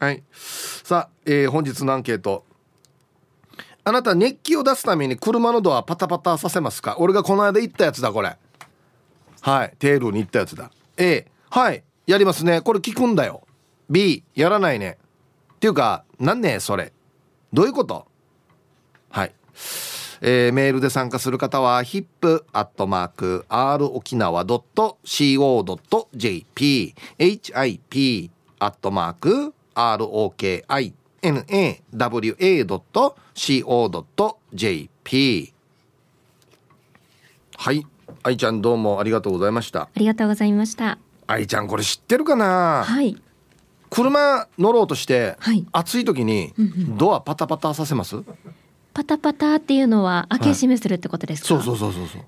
はい、さあ、本日のアンケート。あなた熱気を出すために車のドアパタパタさせますか？俺がこの間言ったやつだこれ。はい、テールに言ったやつだ。 A、 はい、やりますね、これ聞くんだよ。 B、 やらないね。っていうかなんねえそれ、どういうこと？はい、メールで参加する方は hip@rokinawa.co.jp hip@rokinawa.co.jp。 はい、愛ちゃんどうもありがとうございました。ありがとうございました。愛ちゃんこれ知ってるかな？はい、車乗ろうとして、はい、暑い時にドアパタパタさせます？パタパタっていうのは開け閉めするってことですか？はい、そう。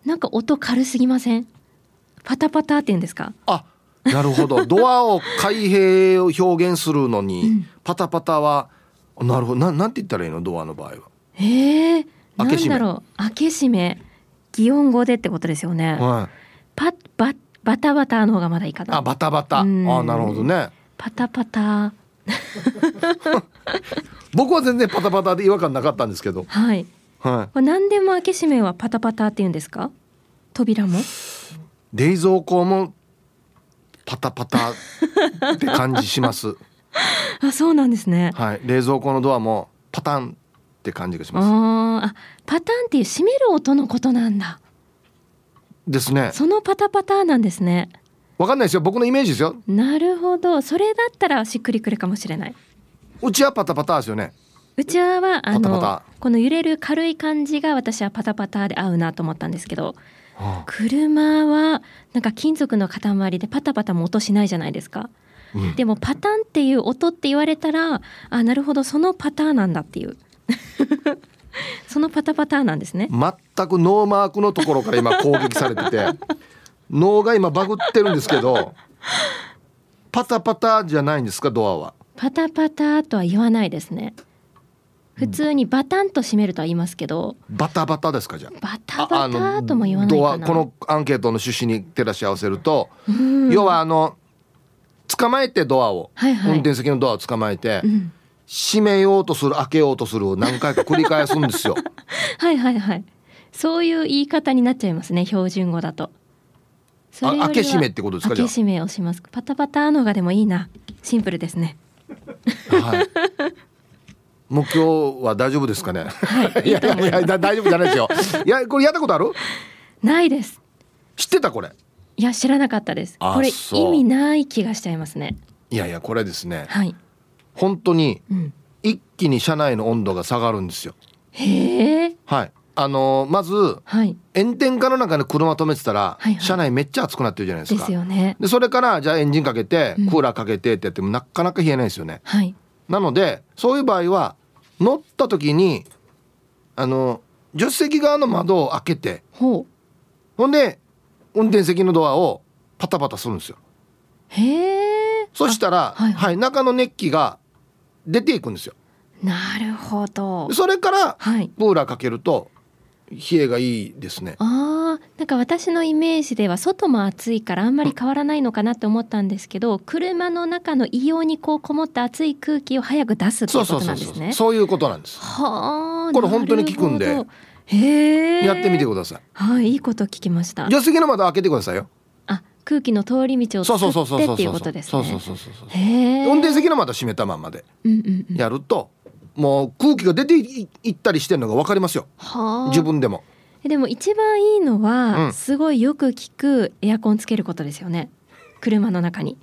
なんか音軽すぎません？パタパタって言うんですか？あ、なるほど。ドアを開閉を表現するのに、うん、パタパタはなるほど。 なんて言ったらいいの？ドアの場合は。なんだろう、開け閉め擬音語でってことですよね。はい、バタバタの方がまだいいかな。あ、バタバタ。あ、なるほどね。パタパタ。僕は全然パタパタで違和感なかったんですけど。はい。はい。何でも開け閉めはパタパタって言うんですか？扉も？冷蔵庫も。パタパタって感じしますあ、そうなんですね。はい、冷蔵庫のドアもパタンって感じがします。あ、パタンっていう閉める音のことなんだですね。そのパタパタなんですね。わかんないですよ、僕のイメージですよ。なるほど、それだったらしっくりくるかもしれない。うちはパタパタですよね。うちはパタパタ、この揺れる軽い感じが私はパタパタで合うなと思ったんですけど、車はなんか金属の塊でパタパタも音しないじゃないですか。うん、でもパタンっていう音って言われたら、あ、なるほど、そのパターなんだっていうそのパタパタなんですね。全くノーマークのところから今攻撃されてて脳が今バグってるんですけど、パタパタじゃないんですか？ドアはパタパタとは言わないですね。普通にバタンと閉めるとは言いますけど、バタバタですか？じゃあバタバタとも言わないかな。このアンケートの趣旨に照らし合わせると、要は捕まえてドアを、はいはい、運転席のドアを捕まえて、うん、閉めようとする開けようとするを何回か繰り返すんですよはいはいはい、そういう言い方になっちゃいますね、標準語だと。それよりは開け閉めってことですか？開け閉めをします。パタパタのがでもいいな、シンプルですねはい、もう今日は大丈夫ですかね？はい、いやいや大丈夫じゃないですよいや、これやったことある？ないです。知ってたこれ？いや、知らなかったです。これ意味ない気がしちゃいますね。いやいや、これですね、はい、本当に一気に車内の温度が下がるんですよ。へー、はい、まず、はい、炎天下の中で車止めてたら、はいはい、車内めっちゃ暑くなってるじゃないですか。ですよね。でそれからじゃあエンジンかけてクーラーかけてってやってもなかなか冷えないですよね。はい、なのでそういう場合は乗った時に助手席側の窓を開けて、ほんで運転席のドアをパタパタするんですよ。へえ。そしたら、はいはい、中の熱気が出ていくんですよ。なるほど。それから、はい、クーラーかけると冷えがいいですね。ああ、なんか私のイメージでは外も暑いからあんまり変わらないのかなって思ったんですけど、車の中の異様にこうこもった暑い空気を早く出すっていうことなんですね。そういうことなんです。はあ、これ本当に効くんで、へえ、やってみてください。はい、いいこと聞きました。助手席の窓開けてくださいよ。あ、空気の通り道を作ってっていうことですね。そう。へえ。運転席の窓閉めたままでやると。もう空気が出ていったりしてるのが分かりますよ。はあ、自分でも。でも一番いいのは、うん、すごいよく効くエアコンつけることですよね、車の中に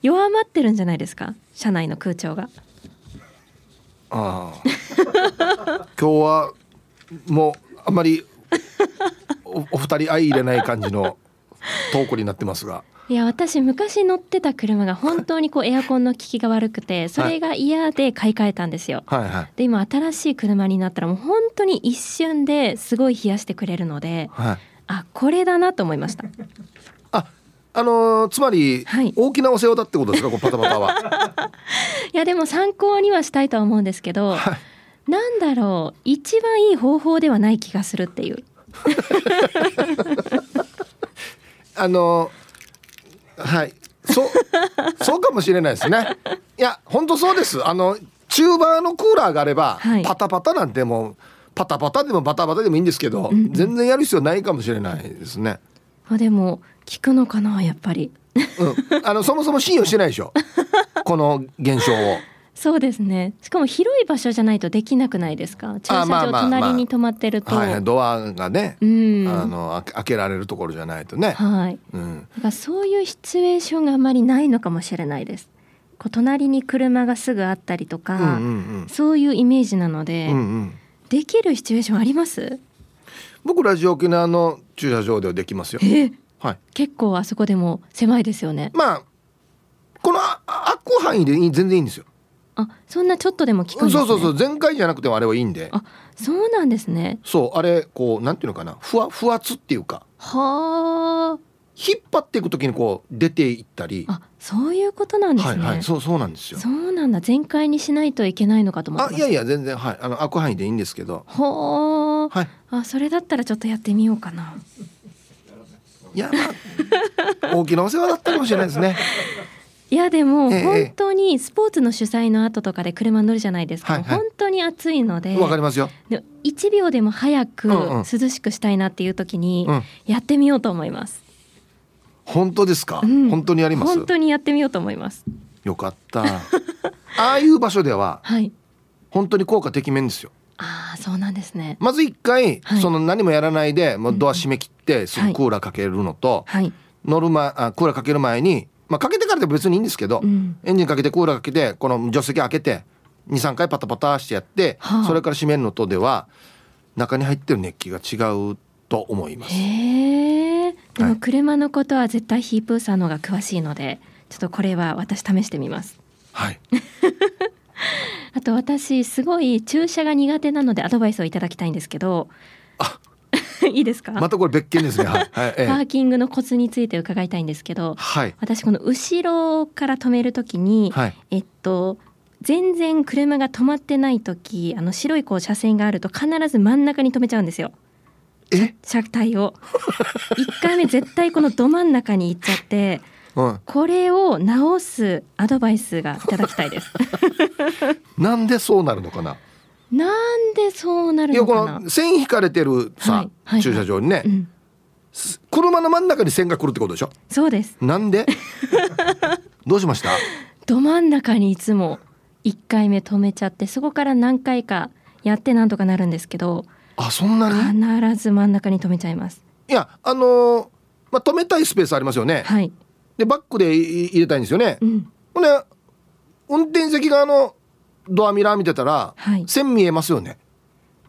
弱まってるんじゃないですか、車内の空調が。あ今日はもうあんまり お二人相入れない感じのトークになってますが、いや私昔乗ってた車が本当にこうエアコンの効きが悪くてそれが嫌で買い替えたんですよ。はいはい、で今新しい車になったらもう本当に一瞬ですごい冷やしてくれるので、はい、あこれだなと思いました。つまり、はい、大きなお世話だってことですか、こうパタパタは。いやでも参考にはしたいとは思うんですけど、はい、なんだろう、一番いい方法ではない気がするっていうはい、そうかもしれないですね。いや本当そうです。チューバーのクーラーがあれば、はい、パタパタなんてもうパタパタでもバタバタでもいいんですけど、うんうん、全然やる必要ないかもしれないですね。あでも効くのかなやっぱり、うん、そもそも信用してないでしょこの現象を。そうですね。しかも広い場所じゃないとできなくないですか。駐車場隣に止まってると、まあまあまあはい、ドアがね、うん、開けられるところじゃないとね、はいうん、だからそういうシチュエーションがあまりないのかもしれないです。こう隣に車がすぐあったりとか、うんうんうん、そういうイメージなので、うんうん、できるシチュエーションあります？僕ラジオ沖縄の駐車場ではできますよ、はい、結構あそこでも狭いですよね。まあこの開く範囲で全然いいんですよ。あそんなちょっとでも効くんですね。そうそうそう全開じゃなくてもあれはいいんで。あそうなんですね。そうあれこうなんていうのかなふわつっていうかは引っ張っていくときにこう出ていったり。あそういうことなんですね、はいはい、そうなんですよ。そうなんだ全開にしないといけないのかと思ってました。あいやいや全然、はい、開く範囲でいいんですけどほー、はい、あそれだったらちょっとやってみようかな。いや、まあ、大きなお世話だったかもしれないですね。いやでも本当にスポーツの主催の後とかで車乗るじゃないですか、はいはい、本当に暑いのでわかりますよ。で1秒でも早く涼しくしたいなっていう時にやってみようと思います、うん、本当ですか、うん、本当にやります。本当にやってみようと思います。よかったああいう場所では本当に効果てきめんですよ、はいあそうなんですね。まず一回、はい、何もやらないでもうドア閉め切ってすぐクーラーかけるのと、はいはい、クーラーかける前に、まあ、かけてからでも別にいいんですけど、うん、エンジンかけてクーラーかけてこの助手席開けて 2,3 回パタパタしてやって、はあ、それから閉めるのとでは中に入ってる熱気が違うと思います。へえ。でも車のことは絶対ヒープーさんの方が詳しいのでちょっとこれは私試してみますはいあと私すごい注射が苦手なのでアドバイスをいただきたいんですけどいいですか。またこれ別件ですね、はい、パーキングのコツについて伺いたいんですけど、はい、私この後ろから止めるときに、はい、全然車が止まってないとき白いこう車線があると必ず真ん中に止めちゃうんですよ車体を1回目絶対このど真ん中に行っちゃってうん、これを直すアドバイスがいただきたいですなんでそうなるのかな。なんでそうなるのかな。いやこの線引かれてるさ、はいはいはい、駐車場にね、うん、車の真ん中に線が来るってことでしょ。そうです。なんでどうしました。ど真ん中にいつも1回目止めちゃってそこから何回かやってなんとかなるんですけど。あそんなに必ず真ん中に止めちゃいます。いやまあ、止めたいスペースありますよね。はいでバックで入れたいんですよね、うん、ほんで運転席側のドアミラー見てたら、はい、線見えますよね。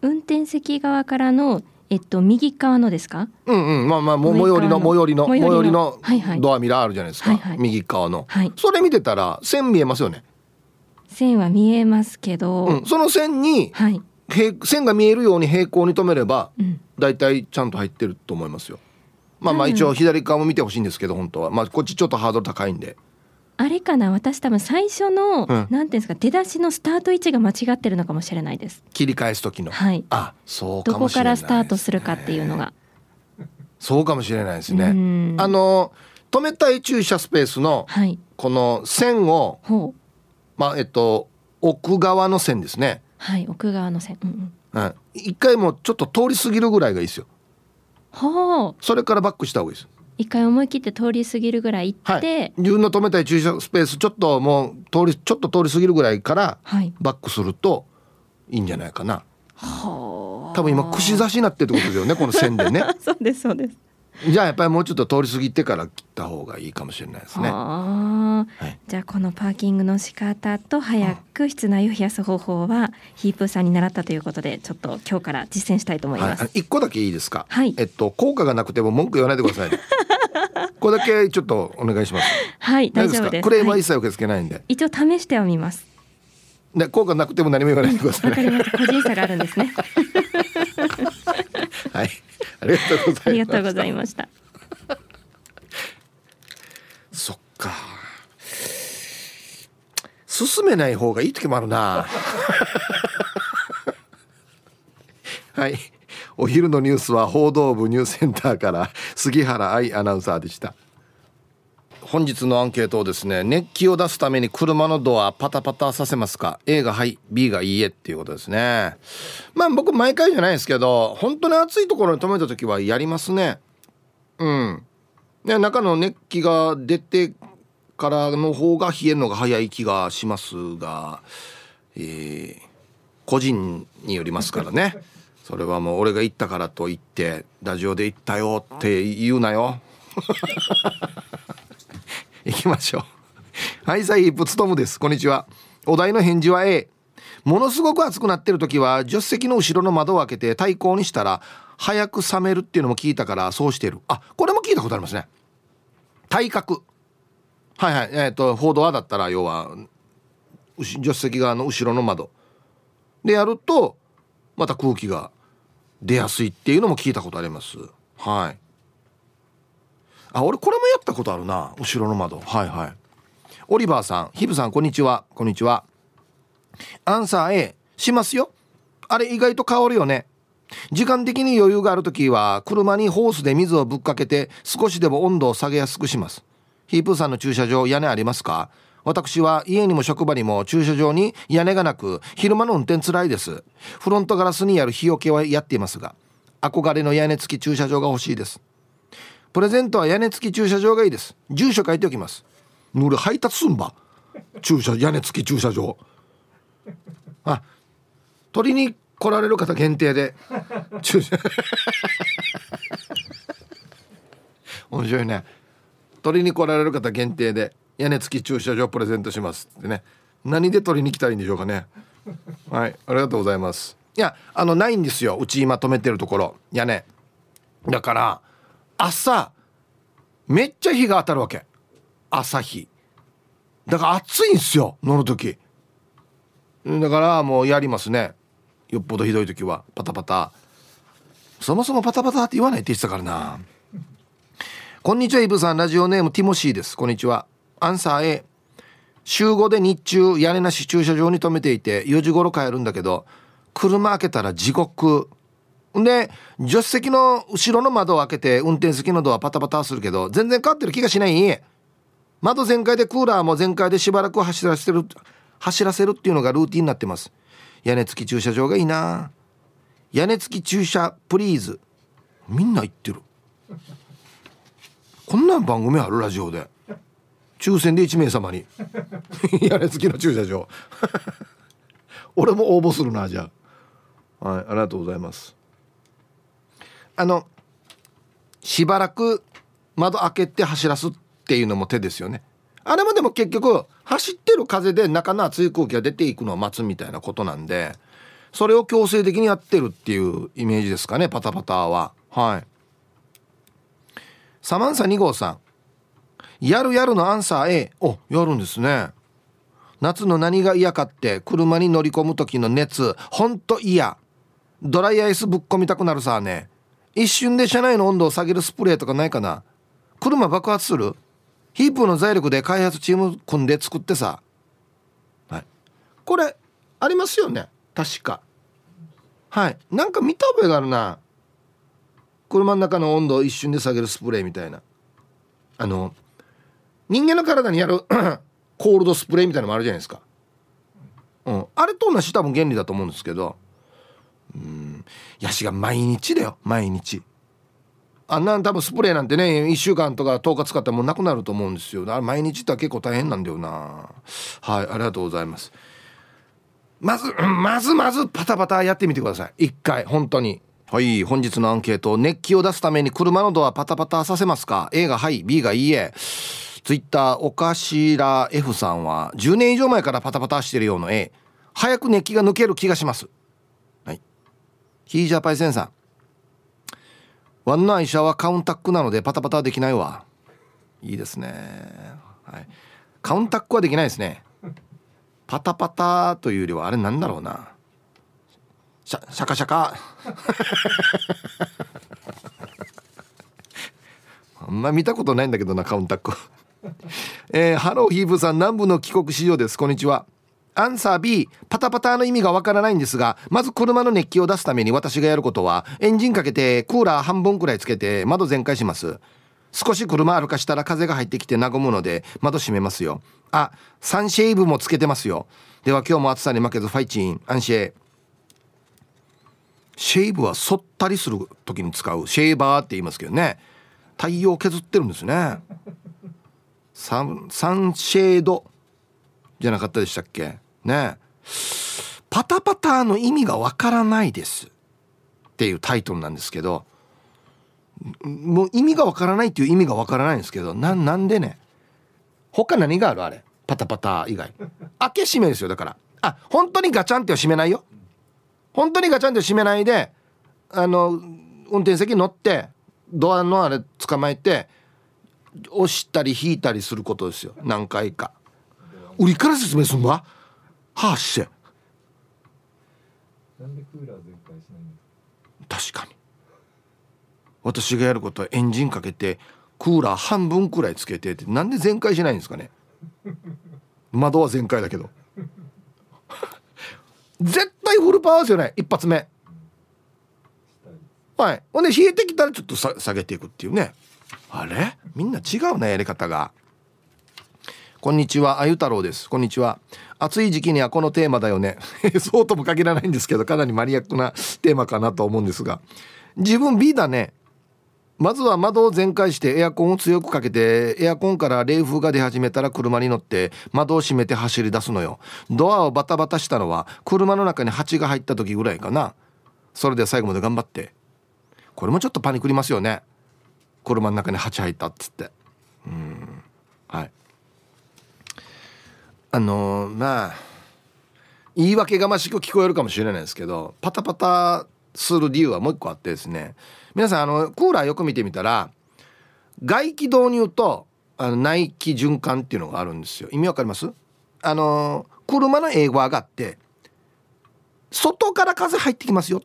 運転席側からの、右側のですか。うんうんまあまあ最寄りのドアミラーあるじゃないですか、はいはい、右側の、はい、それ見てたら線見えますよね。線は見えますけど、うん、その線に、はい、線が見えるように平行に止めれば、うん、だいたいちゃんと入ってると思いますよ。まあ、まあ一応左側も見てほしいんですけど本当は、まあ、こっちちょっとハードル高いんであれかな。私多分最初の、うん、なんていうんですか出だしのスタート位置が間違ってるのかもしれないです。切り返す時の、はい、あそうかもしれないですね。どこからスタートするかっていうのがそうかもしれないですね。止めたい駐車スペースのこの線を、はいまあ奥側の線ですね。はい奥側の線、うんうんうん、一回もうちょっと通り過ぎるぐらいがいいですよ。ほうそれからバックした方がいいです。一回思い切って通り過ぎるぐらい行って、はい、自分の止めたい駐車スペースちょっともうちょっと通り過ぎるぐらいからバックするといいんじゃないかな、はい、多分今串刺しになってるってことですよねこの線でねそうですそうです。じゃあやっぱりもうちょっと通り過ぎてから切った方がいいかもしれないですね、はい、じゃあこのパーキングの仕方と早く室内を冷やす方法はヒープーさんに習ったということでちょっと今日から実践したいと思います、はい、1個だけいいですか、はい効果がなくても文句言わないでください、ね、これだけちょっとお願いしますはい大丈夫です。クレームは一切受け付けないんで、はい、一応試してはみますで効果なくても何も言わないでください、ね、わかります。個人差があるんですねはいありがとうございましたそっか進めない方がいい時もあるなはいお昼のニュースは報道部ニュースセンターから杉原愛アナウンサーでした。本日のアンケートをですね、熱気を出すために車のドアパタパタさせますか？ A がはい、 B がいいえっていうことですね。まあ僕毎回じゃないですけど、本当に暑いところに止めた時はやりますね。うん、ね、中の熱気が出てからの方が冷えるのが早い気がしますが、個人によりますからね。それはもう俺が行ったからと言ってラジオで行ったよって言うなよ。行きましょう。はい、サイプツトムです。こんにちは。お題の返事は A。 ものすごく暑くなってる時は助手席の後ろの窓を開けて対向にしたら早く冷めるっていうのも聞いたからそうしてる。あ、これも聞いたことありますね。対角、はいはい、報道だったら要は助手席側の後ろの窓でやるとまた空気が出やすいっていうのも聞いたことあります。はい。あ、俺これもやったことあるな、後ろの窓。はいはい。オリバーさん、ヒブさん、こんにちは。こんにちは。アンサー A しますよ。あれ意外と香るよね。時間的に余裕があるときは車にホースで水をぶっかけて少しでも温度を下げやすくします。ヒープーさんの駐車場、屋根ありますか？私は家にも職場にも駐車場に屋根がなく昼間の運転つらいです。フロントガラスにある日よけはやっていますが憧れの屋根付き駐車場が欲しいです。プレゼントは屋根付き駐車場がいいです。住所書いておきます。俺配達すんば屋根付き駐車場。あ、取りに来られる方限定で駐車面白いね。取りに来られる方限定で屋根付き駐車場プレゼントしますってね。何で取りに来たらいいんでしょうかね。はい、ありがとうございます。いや、ないんですよ、うち今止めてるところ屋根だから。朝めっちゃ日が当たるわけ、朝日だから暑いんすよ、乗る時。だからもうやりますね、よっぽどひどい時はパタパタ。そもそもパタパタって言わないって言ってたからな。こんにちは、イブさん。ラジオネームティモシーです。こんにちは。アンサー A。 週5で日中屋根なし駐車場に停めていて4時頃帰るんだけど車開けたら地獄で、助手席の後ろの窓を開けて運転席のドアパタパタするけど全然変わってる気がしない。窓全開でクーラーも全開でしばらく走らせるっていうのがルーティンになってます。屋根付き駐車場がいいな。屋根付き駐車プリーズ。みんな言ってる。こんな番組ある？ラジオで抽選で1名様に屋根付きの駐車場。俺も応募するな、じゃあ。はい、ありがとうございます。しばらく窓開けて走らすっていうのも手ですよね。あれもでも結局走ってる風で中の熱い空気が出ていくのを待つみたいなことなんで、それを強制的にやってるっていうイメージですかね、パタパタは。はい。サマンサ2号さん、やるやるのアンサー A。 お、やるんですね。夏の何が嫌かって車に乗り込む時の熱、ほんと嫌。ドライアイスぶっ込みたくなるさね。一瞬で車内の温度を下げるスプレーとかないかな。車爆発する。ヒープの財力で開発チーム組んで作ってさ。はい、これありますよね、確か。はい、なんか見た覚えがあるな。車の中の温度を一瞬で下げるスプレーみたいな、人間の体にやるコールドスプレーみたいなのもあるじゃないですか。うん、あれと同じ多分原理だと思うんですけど、ヤシが毎日だよ、毎日。あんな多分スプレーなんてね、1週間とか10日使ったらもうなくなると思うんですよ。あれ毎日って結構大変なんだよな。はい、ありがとうございます。まずパタパタやってみてください、一回本当に。はい、本日のアンケート、熱気を出すために車のドアパタパタさせますか？ A がはい、 B がいいえ。ツイッター、おかしら F さんは10年以上前からパタパタしてるような A。 早く熱気が抜ける気がします。はい、ヒージャーパイセンさん、ワンの愛車はカウンタックなのでパタパタできないわ。いいですね。はい、カウンタックはできないですね。パタパタというよりはあれなんだろうな、シャカシャカあんま見たことないんだけどな、カウンタック、ハローヒーブさん、南部の帰国子女です。こんにちは。アンサー B。 パタパタの意味がわからないんですが、まず車の熱気を出すために私がやることはエンジンかけてクーラー半分くらいつけて窓全開します。少し車歩かしたら風が入ってきて和むので窓閉めますよ。あ、サンシェイブもつけてますよ。では今日も暑さに負けずファイチン、アンシェイ。シェイブは剃ったりする時に使うシェイバーって言いますけどね、太陽削ってるんですね。サンシェードじゃなかったでしたっけね。パタパタの意味がわからないですっていうタイトルなんですけど、もう意味がわからないっていう意味がわからないんですけど、なんでね、他何があるあれ、パタパタ以外。開け閉めですよ。だから、あ、本当にガチャンっては閉めないよ。本当にガチャンって閉めないで、運転席乗ってドアのあれ捕まえて押したり引いたりすることですよ。何回か。俺から説明すんわ。はぁして。なんでクーラー全開しないんですか。確かに。私がやることはエンジンかけてクーラー半分くらいつけてって、なんで全開しないんですかね。窓は全開だけど。絶対フルパワーですよね。一発目。はい。ほんで冷えてきたらちょっと下げていくっていうね。あれ？みんな違うね、やり方が。こんにちは、あゆ太郎です。こんにちは。暑い時期にはこのテーマだよね。そうとも限らないんですけど、かなりマニアックなテーマかなと思うんですが、自分 B だね。まずは窓を全開してエアコンを強くかけて、エアコンから冷風が出始めたら車に乗って窓を閉めて走り出すのよ。ドアをバタバタしたのは車の中に蜂が入った時ぐらいかな。それでは最後まで頑張って。これもちょっとパニクりますよね、車の中に蜂入ったっつって。うーん、はい。まあ言い訳がましく聞こえるかもしれないですけど、パタパタする理由はもう一個あってですね、皆さんクーラーよく見てみたら、外気導入と内気循環っていうのがあるんですよ。意味わかります？車の英語があって、外から風入ってきますよっ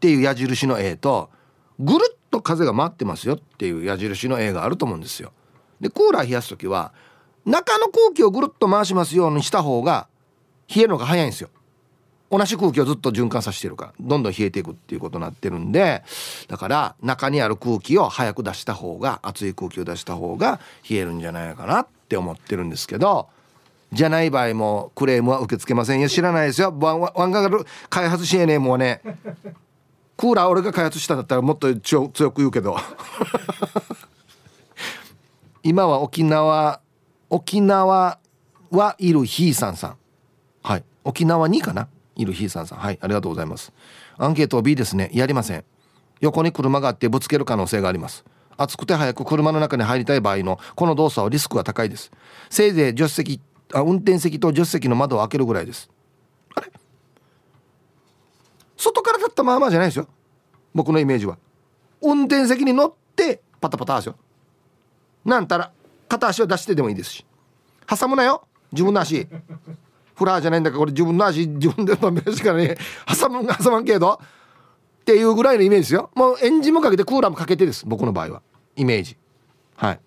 ていう矢印の A と、ぐるっと風が回ってますよっていう矢印の A があると思うんですよ。でクーラー冷やすときは中の空気をぐるっと回しますようにした方が冷えるのが早いんですよ。同じ空気をずっと循環させてるからどんどん冷えていくっていうことになってるんで、だから中にある空気を早く出した方が、熱い空気を出した方が冷えるんじゃないかなって思ってるんですけど、じゃない場合もクレームは受け付けませんよ。知らないですよ。ワンガール開発しねえもんね。クーラー俺が開発したんだったらもっと強く言うけど。今は沖縄はいるひーさんさん、はい、沖縄にかないるひーさんさん、はい、ありがとうございます。アンケート B ですね。やりません。横に車があってぶつける可能性があります。暑くて早く車の中に入りたい場合のこの動作はリスクが高いです。せいぜい運転席と助手席の窓を開けるぐらいです。あれ、外から立ったままじゃないですよ。僕のイメージは運転席に乗ってパタパタですよ。なんたら片足を出してでもいいですし、挟むなよ自分の足。フラーじゃないんだから、これ自分の足自分で止めるしかね、挟まんけどっていうぐらいのイメージですよ。もうエンジンもかけてクーラーもかけてです、僕の場合はイメージ。はい。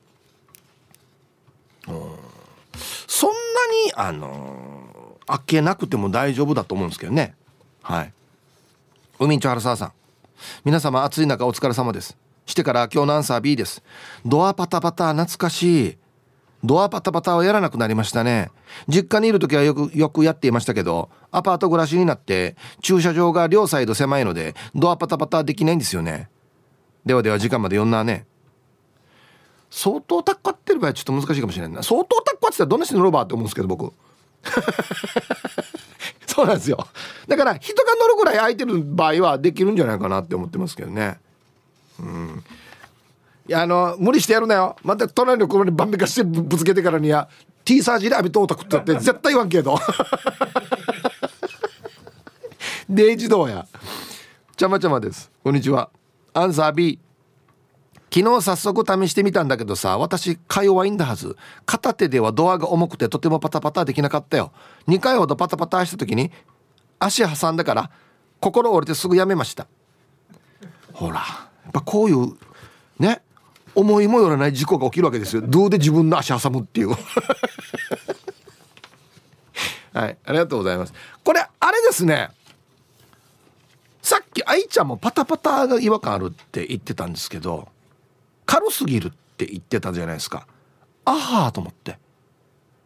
そんなに開けなくても大丈夫だと思うんですけどね。はい。海んちょ原沢さん、皆様暑い中お疲れ様です。してから今日のアンサー B です。ドアパタパタ懐かしい。ドアパタパタはやらなくなりましたね。実家にいるときはよくやっていましたけど、アパート暮らしになって駐車場が両サイド狭いのでドアパタパタできないんですよね。ではでは時間まで読んだね。相当タッカってる場合はちょっと難しいかもしれないな。相当タッカってたらどんな人乗ろうばって思うんですけど僕。そうなんですよ。だから人が乗るぐらい空いてる場合はできるんじゃないかなって思ってますけどね。うん。いや無理してやるなよ。また隣の車にバンビカしてぶつけてからには T サージで浴びとうたくったって絶対言わんけど。デイジどうや。ちゃまちゃまです。こんにちは。アンサー B。 昨日早速試してみたんだけどさ、私か弱いんだはず。片手ではドアが重くてとてもパタパタできなかったよ。2回ほどパタパタした時に足挟んだから心折れてすぐやめました。ほらやっぱこういうね、思いもよらない事故が起きるわけですよ。どうで自分の足挟むっていう。はい、ありがとうございます。これあれですね、さっき愛ちゃんもパタパタが違和感あるって言ってたんですけど、軽すぎるってって言ってたじゃないですか。あはーと思って、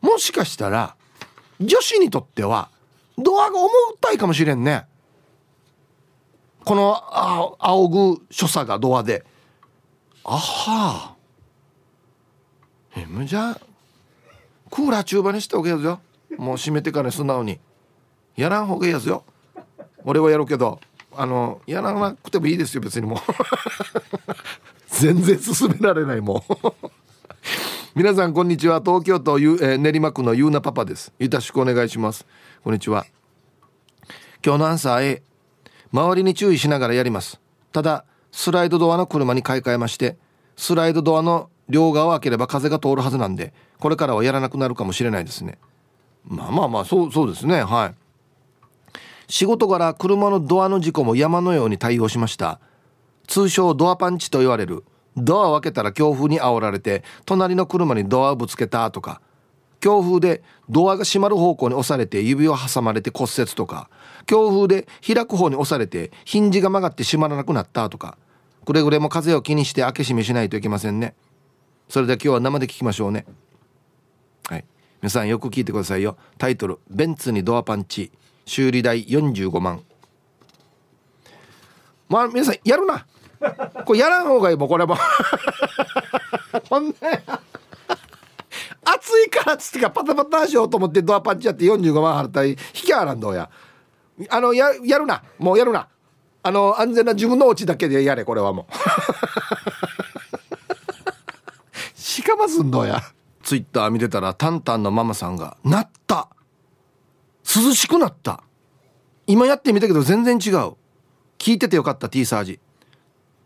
もしかしたら女子にとってはドアが重たいかもしれんね。この仰ぐ所作がドアで、あはー、じゃあクーラー中盤にしておけやすよ。もう閉めてから素直にやらんほうがいいやすよ。俺はやるけどやらなくてもいいですよ別にもう全然進められないもう皆さんこんにちは、東京都、練馬区のゆうなパパです。よろしくお願いします。こんにちは。今日のアンサー A、 周りに注意しながらやります。ただスライドドアの車に買い替えまして、スライドドアの両側を開ければ風が通るはずなんで、これからはやらなくなるかもしれないですね。まあまあまあ、そうですね。はい。仕事柄車のドアの事故も山のように対応しました。通称ドアパンチと言われる、ドアを開けたら強風に煽られて隣の車にドアをぶつけたとか、強風でドアが閉まる方向に押されて指を挟まれて骨折とか、強風で開く方に押されてヒンジが曲がって閉まらなくなったとか、くれぐれも風を気にして開け閉めしないといけませんね。それでは今日は生で聞きましょうね。はい、皆さんよく聞いてくださいよ。タイトル、ベンツにドアパンチ、修理代45万。まあ皆さんやるな、これやらんほうがいいもんこれもこんな暑いからっつってかパタパタしようと思ってドアパンチやって45万払ったり引き払うんどうや。やるな、もうやるな。安全な自分のお家だけでやれ、これはもうしかますんどうや。ツイッター見てたらタンタンのママさんがなった、涼しくなった、今やってみたけど全然違う、聞いててよかった。 T サージ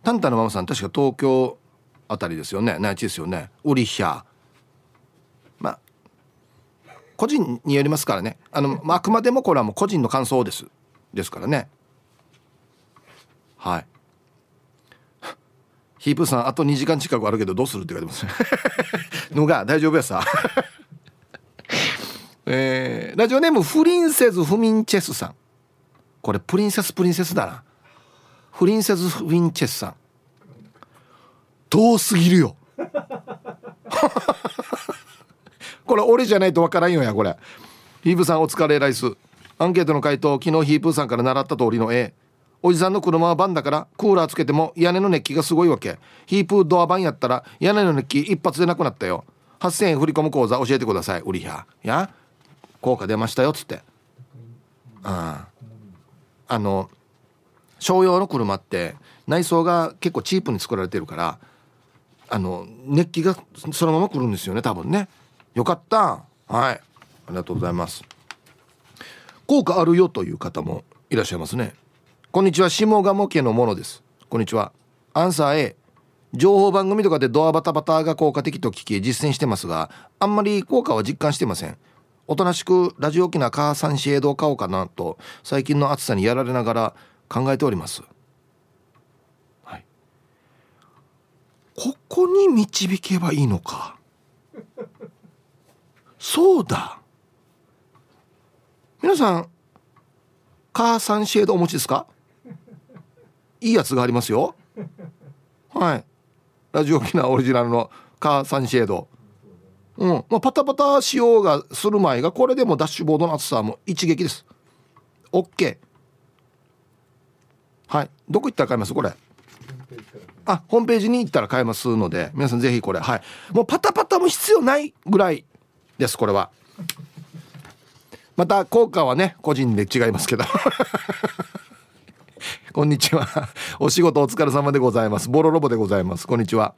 タンタのママさん、確か東京あたりですよね、内地ですよね、オリヒャ。まあ個人によりますからね。あくまでもこれはもう個人の感想ですからね。はい。ヒープさん、あと2時間近くあるけどどうするって書いてますのが大丈夫やさラジオネーム、不倫せず不眠チェスさん。これプリンセスだな。不倫せず不眠チェスさん、遠すぎるよこれ俺じゃないとわからんよや。これヒープさんお疲れライス。アンケートの回答、昨日ヒープさんから習った通りの A。 おじさんの車はバンだからクーラーつけても屋根の熱気がすごいわけ。ヒープドアバンやったら屋根の熱気一発でなくなったよ。8000円振り込む口座教えてください。ウリヒャや効果出ましたよつって。商用の車って内装が結構チープに作られてるから、熱気がそのまま来るんですよね多分ね。よかった。はい、ありがとうございます。効果あるよという方もいらっしゃいますね。こんにちは、下鴨家のものです。こんにちは。アンサー A、 情報番組とかでドアバタバタが効果的と聞き実践してますが、あんまり効果は実感してません。おとなしくラジオ機なカーサンシェードを買おうかなと最近の暑さにやられながら考えております。はい。ここに導けばいいのか。そうだ。皆さんカーサンシェードお持ちですか？いいやつがありますよ。はい。ラジオ機なオリジナルのカーサンシェード。まあ、パタパタしようがする前がこれでもダッシュボードの暑さはもう一撃です。 OK。 はい、どこ行ったら買えます？これホームページに行ったら買えますので、皆さんぜひこれ、はい、もうパタパタも必要ないぐらいです。これはまた効果はね個人で違いますけどこんにちは、お仕事お疲れ様でございます。ボロロボでございます。こんにちは。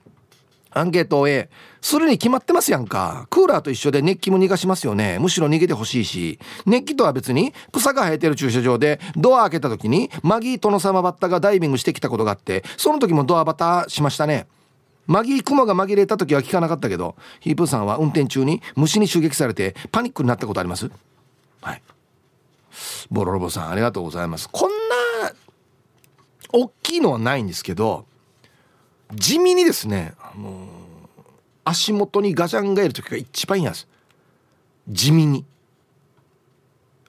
アンケート A、 するに決まってますやんか。クーラーと一緒で熱気も逃がしますよね。むしろ逃げてほしいし、熱気とは別に草が生えてる駐車場でドア開けた時にマギー殿様バッタがダイビングしてきたことがあって、その時もドアバタしましたね。マギー雲が紛れた時は聞かなかったけど、ヒープーさんは運転中に虫に襲撃されてパニックになったことあります？はい。ボロロボさんありがとうございます。こんな大きいのはないんですけど、地味にですね、足元にガシャンがいる時が一番嫌です。地味に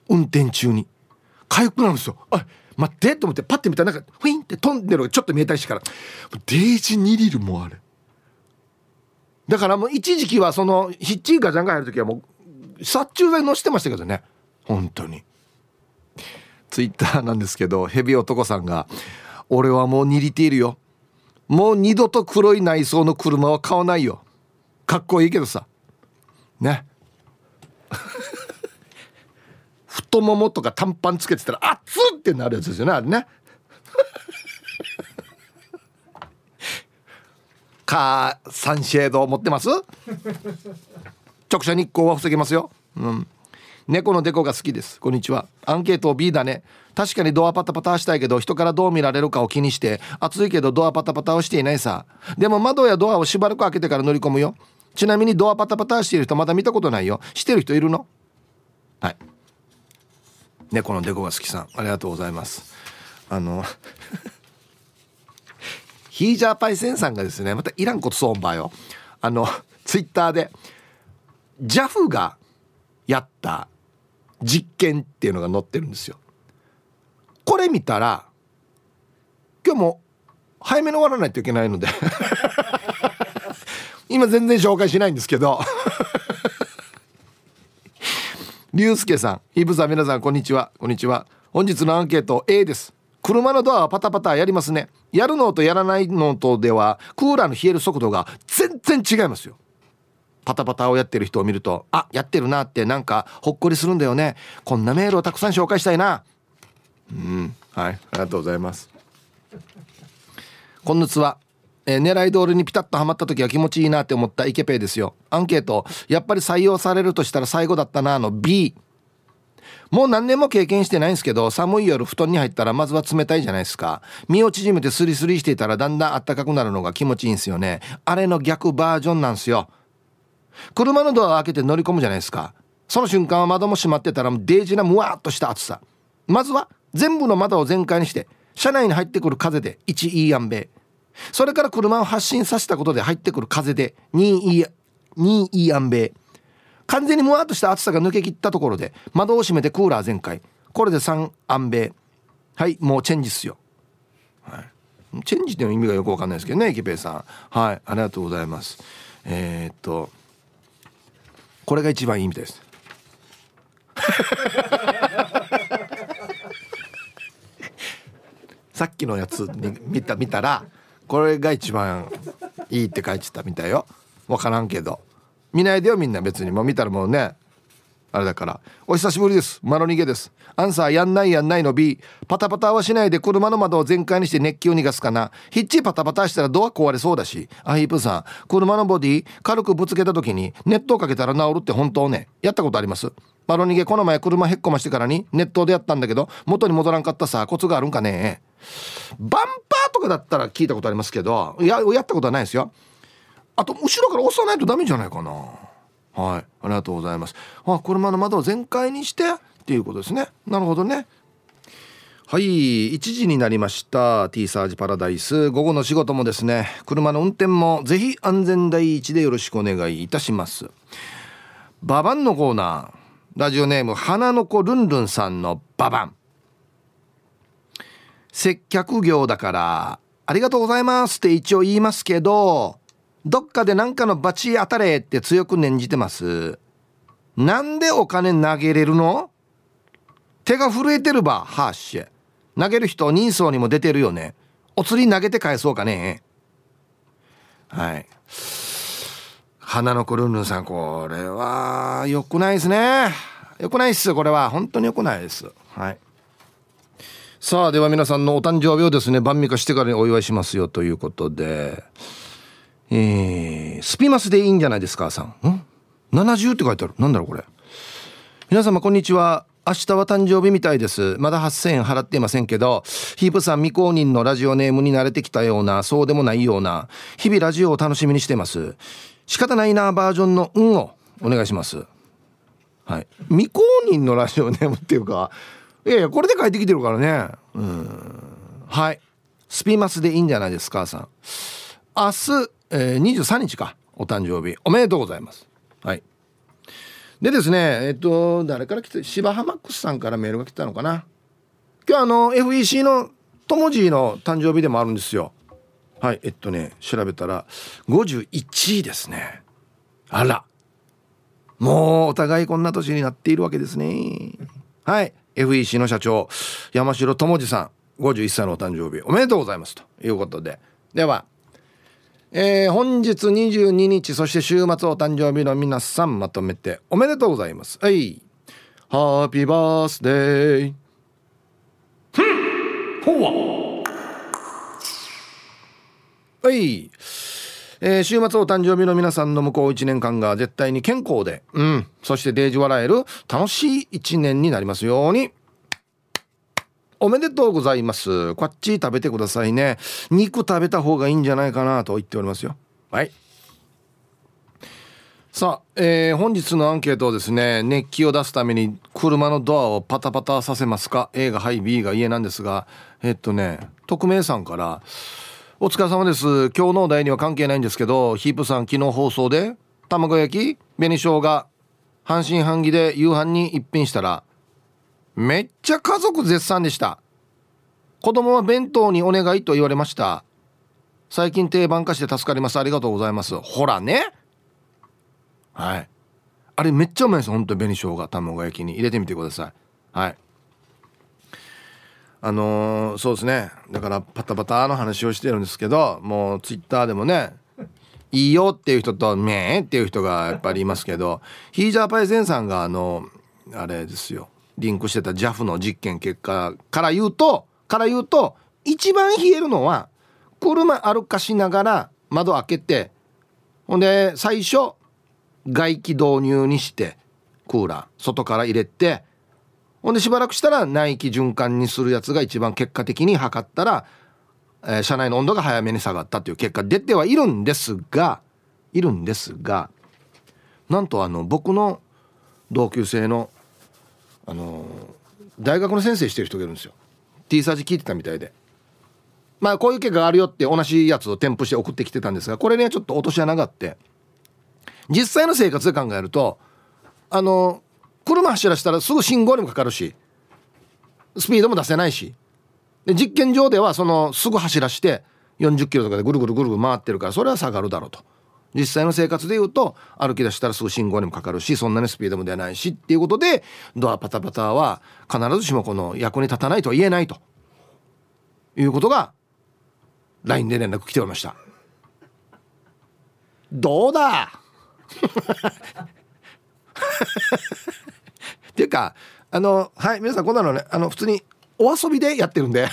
運転中に痒くなるんですよ。あ、待ってと思ってパッて見たらなんかフィンって飛んでるのがちょっと見えたりしてから、デージニリルもあれだからもう一時期はそのヒッチーガジャンがやるときはもう殺虫剤のしてましたけどね。本当にツイッターなんですけど、ヘビ男さんが俺はもうにりているよ、もう二度と黒い内装の車は買わないよ、かっこいいけどさね太ももとか短パンつけてたらあっつってなるやつですよね、あれねカーサンシェード持ってます直射日光は防げますよ、うん、猫のデコが好きです。こんにちは。アンケート B だね。確かにドアパタパタしたいけど人からどう見られるかを気にして暑いけどドアパタパタをしていないさ。でも窓やドアをしばらく開けてから乗り込むよ。ちなみにドアパタパタしている人まだ見たことないよ。してる人いるの？はい。猫のデコが好きさん、ありがとうございます。ヒージャーパイセンさんがですね、またいらんことそうおんばよ、ツイッターで JAF がやった実験っていうのが載ってるんですよ。これ見たら今日も早めに終わらないといけないので今全然紹介しないんですけどリュウスケさん、ヒブさん、皆さんこんにちは。こんにちは。本日のアンケート A です。車のドアはパタパタやりますね。やるのとやらないのとではクーラーの冷える速度が全然違いますよ。パタパタをやってる人を見ると、あ、やってるなってなんかほっこりするんだよね。こんなメールをたくさん紹介したいな。うん、はい、ありがとうございます。こんにちは。狙い通りにピタッとはまった時は気持ちいいなって思ったイケペイですよ。アンケート、やっぱり採用されるとしたら最後だったなの B。もう何年も経験してないんですけど、寒い夜布団に入ったらまずは冷たいじゃないですか。身を縮めてスリスリしていたらだんだん暖かくなるのが気持ちいいんですよね。あれの逆バージョンなんですよ。車のドアを開けて乗り込むじゃないですか。その瞬間は窓も閉まってたらデージなムワーっとした暑さ。まずは全部の窓を全開にして車内に入ってくる風で1いいやんべ。それから車を発進させたことで入ってくる風で2いいやんべ。完全にムワーっとした暑さが抜け切ったところで窓を閉めてクーラー全開。これで3安米。はい、もうチェンジっすよ、はい、チェンジっていう意味がよくわかんないですけどね、池平さん、はい、ありがとうございます。これが一番いいみたいですさっきのやつ見たらこれが一番いいって書いてたみたいよ。わからんけど見ないでよみんな。別にもう見たらもうねあれだから。お久しぶりです。マロニゲです。アンサーやんないの B。 パタパタはしないで車の窓を全開にして熱気を逃がすかな。ヒッチパタパタしたらドア壊れそうだし。アヒープさん、車のボディ軽くぶつけた時に熱湯かけたら治るって本当ね。やったことあります。マロニゲ、この前車へっこましてからに熱湯でやったんだけど元に戻らんかったさ。コツがあるんかね。バンパーとかだったら聞いたことありますけど、やったことはないですよ。あと後ろから押さないとダメじゃないかな。はい、ありがとうございます。あ、車の窓を全開にしてっていうことですね。なるほどね。はい、1時になりました。 T サージパラダイス、午後の仕事もですね、車の運転もぜひ安全第一でよろしくお願いいたします。ババンのコーナー、ラジオネーム花の子ルンルンさんのババン。接客業だからありがとうございますって一応言いますけど、どっかでなんかのバチ当たれって強く念じてます。なんでお金投げれるの？手が震えてるば。はっしゃ、投げる人人相にも出てるよね。お釣り投げて返そうかね。はい、花のくるんるんさん、これは良くないですね。良くないっす。これは本当に良くないです。はい、さあ、では皆さんのお誕生日をですね、晩味化してからにお祝いしますよということで、スピマスでいいんじゃないですかさん。ん70って書いてある。なんだろうこれ。皆様こんにちは。明日は誕生日みたいです。まだ8000円払っていませんけど、ヒープさん未公認のラジオネームに慣れてきたような、そうでもないような、日々ラジオを楽しみにしてます。仕方ないなバージョンの運をお願いします。はい、未公認のラジオネームっていうか、いやいや、これで書いてきてるからね。うん、はい、スピマスでいいんじゃないですかさん、明日23日か、お誕生日おめでとうございます。はい、でですね、誰から来て、柴浜マックスさんからメールが来たのかな。今日FEC のともじの誕生日でもあるんですよ。はい、調べたら51位ですね。あら、もうお互いこんな年になっているわけですね。はい、 FEC の社長山城智司さん、51歳のお誕生日おめでとうございますということで、では、本日22日、そして週末お誕生日の皆さん、まとめておめでとうございます。はい、ハッピーバースデー。はい、週末お誕生日の皆さんの向こう1年間が絶対に健康で、うん、そしてデージ笑える楽しい1年になりますように。おめでとうございます。こっち食べてくださいね。肉食べた方がいいんじゃないかなと言っておりますよ。はい、さあ、本日のアンケートをですね、熱気を出すために車のドアをパタパタさせますか？ A がはい、 B がいいえなんですが、匿名さんから、お疲れ様です、今日のお題には関係ないんですけど、ヒープさん昨日放送で卵焼き紅生姜半信半疑で夕飯に一品したらめっちゃ家族絶賛でした。子供は弁当にお願いと言われました。最近定番化して助かります。ありがとうございます。ほらね、はい、あれめっちゃうまいです。本当に紅生姜卵焼きに入れてみてください。はい、そうですね、だからパタパタの話をしてるんですけど、もうツイッターでもね、いいよっていう人とめーっていう人がやっぱりいますけど、ヒージャーパイセンさんがあれですよ、リンクしてた JAF の実験結果から言うと一番冷えるのは車歩かしながら窓開けて、ほんで最初外気導入にしてクーラー外から入れて、ほんでしばらくしたら内気循環にするやつが一番結果的に測ったら、車内の温度が早めに下がったという結果出てはいるんですが、なんと僕の同級生の、大学の先生してる人がいるんですよ。 T サージ聞いてたみたいで、まあこういう結果があるよって同じやつを添付して送ってきてたんですが、これねちょっと落とし穴があって、実際の生活で考えると車走らせたらすぐ信号にもかかるしスピードも出せないしで、実験場ではすぐ走らせて40キロとかでぐるぐる回ってるから、それは下がるだろうと。実際の生活でいうと歩き出したらすぐ信号にもかかるし、そんなにスピードも出ないしっていうことで、ドアパタパタは必ずしもこの役に立たないとは言えないということが LINE で連絡来ておりました。どうだっていうかはい、皆さんこんなのね普通にお遊びでやってるんで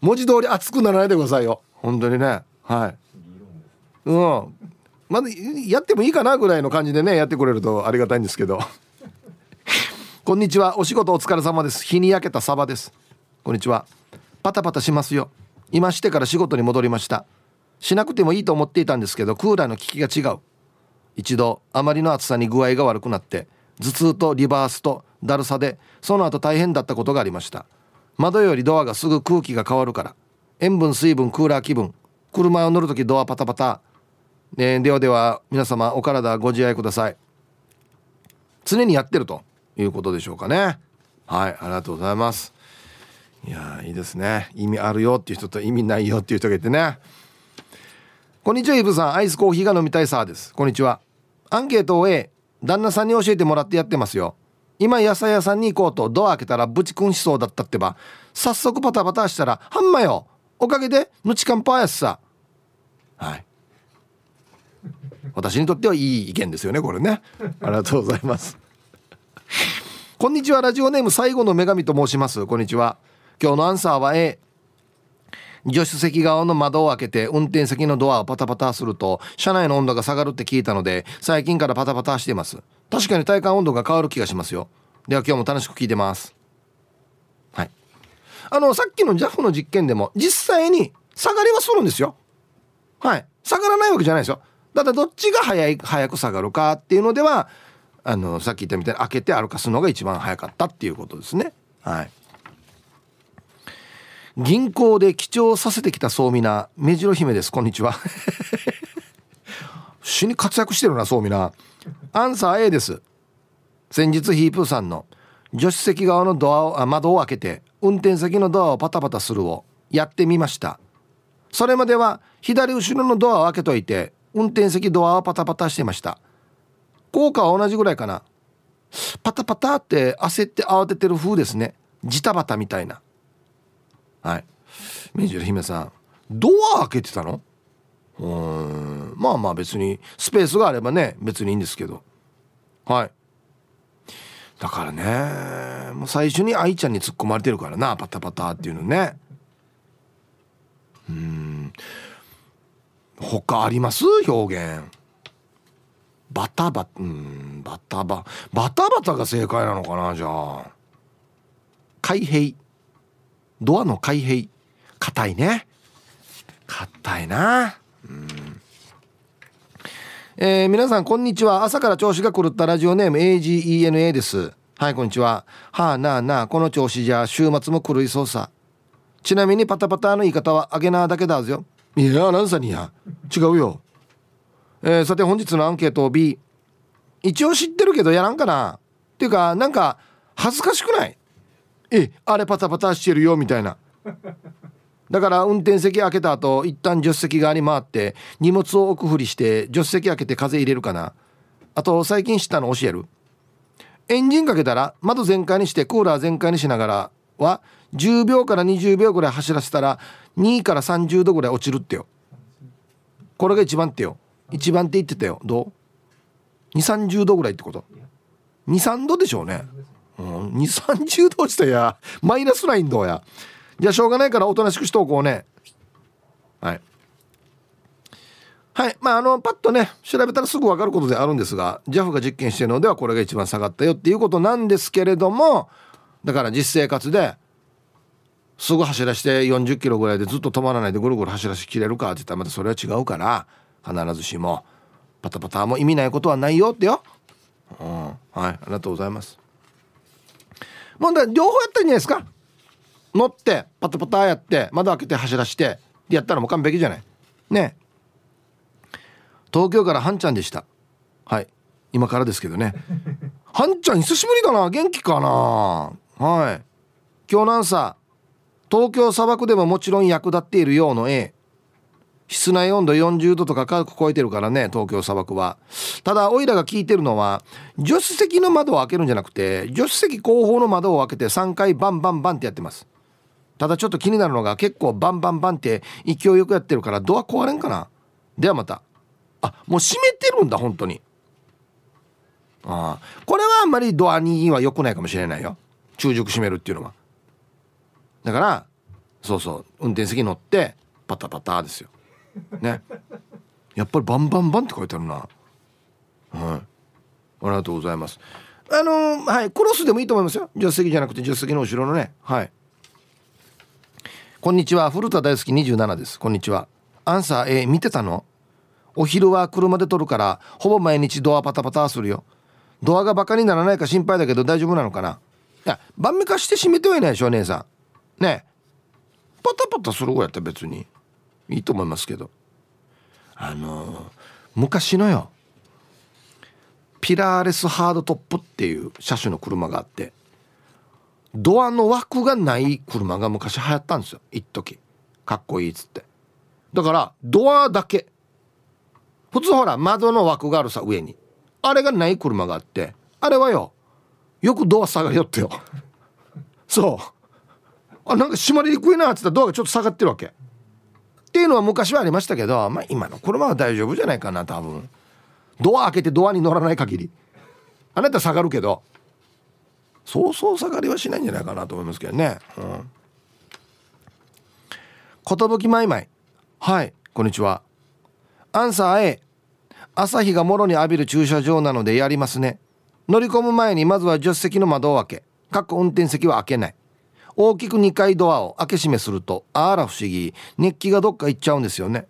文字通り熱くならないでくださいよ、本当にね。はい、うん、まだやってもいいかなぐらいの感じでねやってくれるとありがたいんですけどこんにちは、お仕事お疲れ様です。日に焼けたサバです。こんにちは。パタパタしますよ。今してから仕事に戻りました。しなくてもいいと思っていたんですけど、クーラーの効きが違う。一度あまりの暑さに具合が悪くなって、頭痛とリバースとだるさで、その後大変だったことがありました。窓よりドアがすぐ空気が変わるから、塩分水分クーラー気分、車を乗るときドアパタパタ、ではでは皆様お体ご自愛ください。常にやってるということでしょうかね。はい、ありがとうございます。いや、いいですね。意味あるよっていう人と意味ないよっていう人がいてね。こんにちは、イブさん、アイスコーヒーが飲みたいさーです。こんにちは。アンケートを A、 旦那さんに教えてもらってやってますよ。今野菜屋さんに行こうとドア開けたらブチ君しそうだったってば、早速パタパタしたらハンマよ、おかげでムチカンパーやすさ。はい、私にとってはいい意見ですよね、これね。ありがとうございますこんにちは、ラジオネーム最後の女神と申します。こんにちは。今日のアンサーは A。助手席側の窓を開けて運転席のドアをパタパタすると車内の温度が下がるって聞いたので、最近からパタパタしてます。確かに体感温度が変わる気がしますよ。では今日も楽しく聞いてます。はい、さっきの JAF の実験でも実際に下がりはするんですよ。はい、下がらないわけじゃないですよ。ただどっちが早く下がるかっていうのでは、さっき言ったみたいに開けて歩かすのが一番早かったっていうことですね。はい、銀行で記帳させてきたそうみな目白姫です。こんにちは死に活躍してるな、そうみな。アンサー A です。先日ヒープーさんの助手席側の窓を開けて運転席のドアをパタパタするをやってみました。それまでは左後ろのドアを開けといて運転席ドアをパタパタしてました。効果は同じぐらいかな。パタパタって焦って慌ててる風ですね。ジタバタみたいな。はい、メジュル姫さん、ドア開けてたの？まあまあ別にスペースがあればね、別にいいんですけど。はい。だからね、もう最初に愛ちゃんに突っ込まれてるからな、パタパタっていうのね。他あります？表現。バタバタ、バタバタが正解なのかな。じゃあ開閉、ドアの開閉、硬いね、硬いな。皆さんこんにちは。朝から調子が狂ったラジオネーム AGENA です。はい、こんにちは。はあ、なあなあ、この調子じゃ週末も狂いそうさ。ちなみにパタパタの言い方はあげなだけだぜよ。いや、なんさにや違うよ。さて本日のアンケート B、 一応知ってるけどやらんかなっていうか、なんか恥ずかしくない？あれパタパタしてるよみたいな。だから運転席開けた後一旦助手席側に回って荷物を置くふりして助手席開けて風入れるかな。あと最近知ったの教える？エンジンかけたら窓全開にしてクーラー全開にしながらは10秒から20秒ぐらい走らせたら2から30度ぐらい落ちるってよ。これが一番ってよ。一番って言ってたよ。どう？ 2,30 度ぐらいってこと？ 2,3 度でしょうね。2,30 度落ちたやマイナスラインどうや。じゃあしょうがないからおとなしくしとこうね。はいはい。まあパッとね調べたらすぐ分かることであるんですが、 JAF が実験しているのではこれが一番下がったよっていうことなんですけれども、だから実生活ですぐ走らせて40キロぐらいでずっと止まらないでぐるぐる走らせきれるかって言ったらまたそれは違うから、必ずしもパタパタも意味ないことはないよってよ。はい、ありがとうございます。もうだ両方やったんじゃないですか。乗ってパタパタやって窓開けて走らしてやったらもう完璧じゃないね。東京からハンちゃんでした。はい、今からですけどね。ハンちゃん久しぶりだな。元気かな。はい、今日なんさ、東京砂漠でももちろん役立っているようの A、室内温度40度とか軽く超えてるからね、東京砂漠は。ただオイラが聞いてるのは助手席の窓を開けるんじゃなくて助手席後方の窓を開けて3回バンバンバンってやってます。ただちょっと気になるのが結構バンバンバンって勢いよくやってるからドア壊れんかな。ではまた。あ、もう閉めてるんだ本当に。あ、これはあんまりドアには良くないかもしれないよ、中軸閉めるっていうのは。だからそうそう、運転席乗ってパタパタですよね。やっぱりバンバンバンって書いてあるな。はい、ありがとうございます。はい、クロスでもいいと思いますよ。助手席じゃなくて助手席の後ろのね。はい、こんにちは。古田大好き27です。こんにちは。アンサー A 見てたの？お昼は車で撮るからほぼ毎日ドアパタパタするよ。ドアがバカにならないか心配だけど大丈夫なのかな。いや、晩めかして閉めてはいないでしょ、姉さんね。パタパタする子やったら別にいいと思いますけど、昔のよ、ピラーレスハードトップっていう車種の車があって、ドアの枠がない車が昔流行ったんですよ、一時。かっこいいっつって。だからドアだけ、普通ほら窓の枠があるさ、上にあれがない車があって、あれはよ、よくドア下がりよってよ。そう、あ、なんか閉まりにくいなっつったらドアがちょっと下がってるわけっていうのは昔はありましたけど、まあ、今の車は大丈夫じゃないかな多分。ドア開けてドアに乗らない限りあなた下がるけど、そうそう下がりはしないんじゃないかなと思いますけどね。ことぶきまいまい。はい、こんにちは。アンサー A、 朝日がもろに浴びる駐車場なのでやりますね。乗り込む前にまずは助手席の窓を開け、かっこ運転席は開けない、大きく2回ドアを開け閉めすると、あら不思議、熱気がどっか行っちゃうんですよね。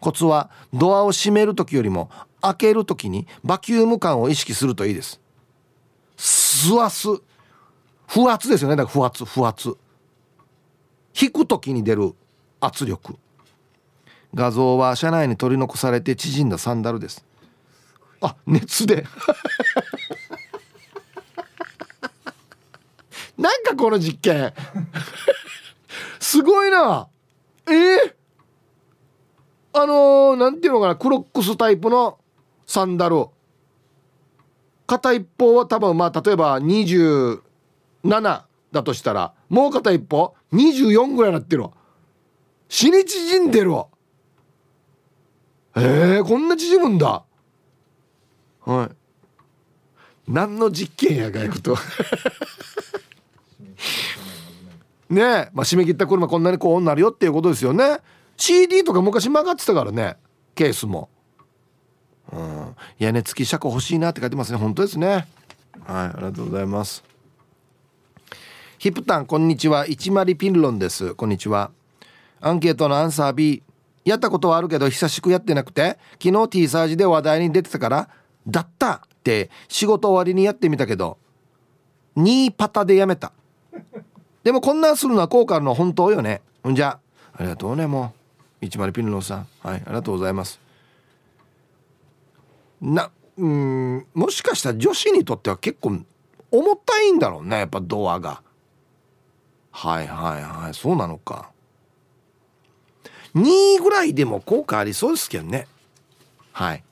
コツはドアを閉める時よりも開ける時にバキューム感を意識するといいです。吸圧、不圧ですよね。だから不圧、引く時に出る圧力。画像は車内に取り残されて縮んだサンダルです。あ、熱でなんかこの実験すごいな。なんていうのかな、クロックスタイプのサンダル、片一方は多分まあ例えば27だとしたら、もう片一方24ぐらいになってるわ。死に縮んでるわ。こんな縮むんだ。はい、何の実験やがいことねえ、まあ、締め切った車こんなにこうなるよっていうことですよね。 CD とか昔曲がってたからね、ケースも。屋根付き車庫欲しいなって書いてますね。本当ですね。はい、ありがとうございます。ヒプタンこんにちは、一マリピンロンです。こんにちは。アンケートのアンサー B、 やったことはあるけど久しくやってなくて、昨日 T サージで話題に出てたからだったって仕事終わりにやってみたけど2パタでやめた。でもこんなんするのは効果あるの本当よね。んじゃありがとうね、もう一丸ピンロンさん、はい、ありがとうございます。もしかしたら女子にとっては結構重たいんだろうね、やっぱドアが。はいはいはい、そうなのか。2ぐらいでも効果ありそうですけどね。はい、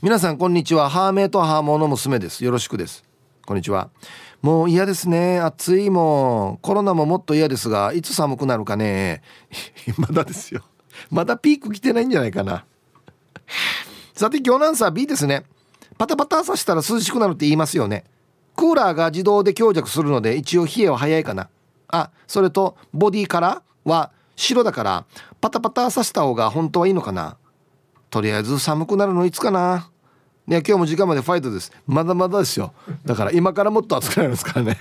皆さんこんにちは、ハーメイとハーモーの娘です。よろしくです。こんにちは。もう嫌ですね、暑いもん。コロナももっと嫌ですが、いつ寒くなるかね。まだですよ、まだピーク来てないんじゃないかな。さて、今日のアンサー B ですね。パタパタさしたら涼しくなるって言いますよね。クーラーが自動で強弱するので一応冷えは早いかな。あ、それとボディカラーは白だからパタパタさした方が本当はいいのかな。とりあえず寒くなるのいつかな。ね、今日も時間までファイトです。まだまだですよ。だから今からもっと暑くなりますからね。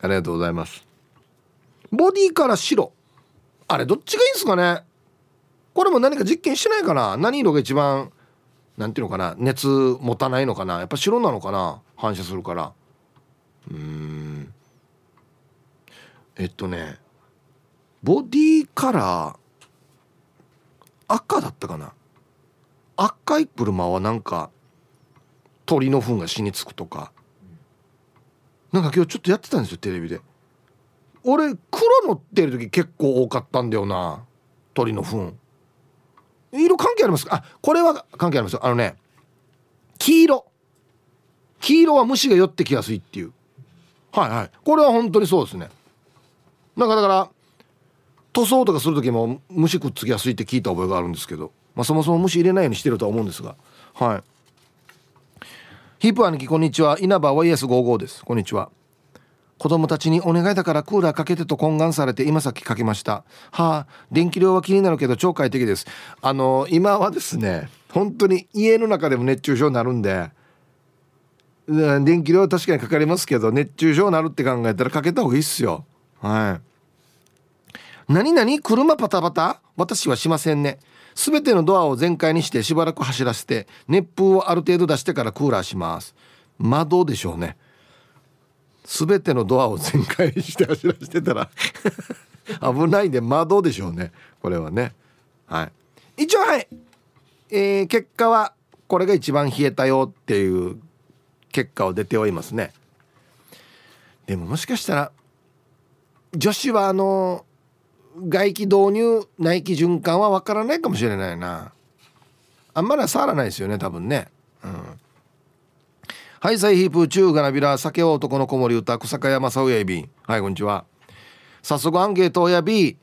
ありがとうございます。ボディカラー白、あれどっちがいいんですかね。これも何か実験してないかな。何色が一番なんていうのかな、熱持たないのかな。やっぱ白なのかな、反射するから。ボディカラー赤だったかな。赤い車はなんか鳥の糞が死につくとか、なんか今日ちょっとやってたんですよ、テレビで。俺黒乗ってる時結構多かったんだよな、鳥の糞。色関係ありますか。あ、これは関係ありますよ。黄色は虫が寄ってきやすいっていう。はいはい、これは本当にそうですね。なんかだから塗装とかする時も虫くっつきやすいって聞いた覚えがあるんですけど、まあ、そもそも虫入れないようにしてるとは思うんですが。はい、ヒップ兄貴こんにちは、稲葉 YS55 です。こんにちは。子供たちにお願いだからクーラーかけてと懇願されて今さっきかけました。はあ、電気量は気になるけど超快適です。今はですね、本当に家の中でも熱中症になるんで、電気量は確かにかかりますけど、熱中症になるって考えたらかけた方がいいっすよ。はい。何々車パタパタ、私はしませんね。すべてのドアを全開にしてしばらく走らせて熱風をある程度出してからクーラーします。窓でしょうね。すべてのドアを全開にして走らせてたら危ないんで窓でしょうね、これはね。はい、一応はい、結果はこれが一番冷えたよっていう結果を出ておりますね。でももしかしたら女子は外気導入内気循環は分からないかもしれないな。あんまりは触らないですよね、多分ね。うん。はい、サイヒープーチューガナビラ酒を男の子守歌草加山正親エビ。はい、こんにちは。早速アンケート親 B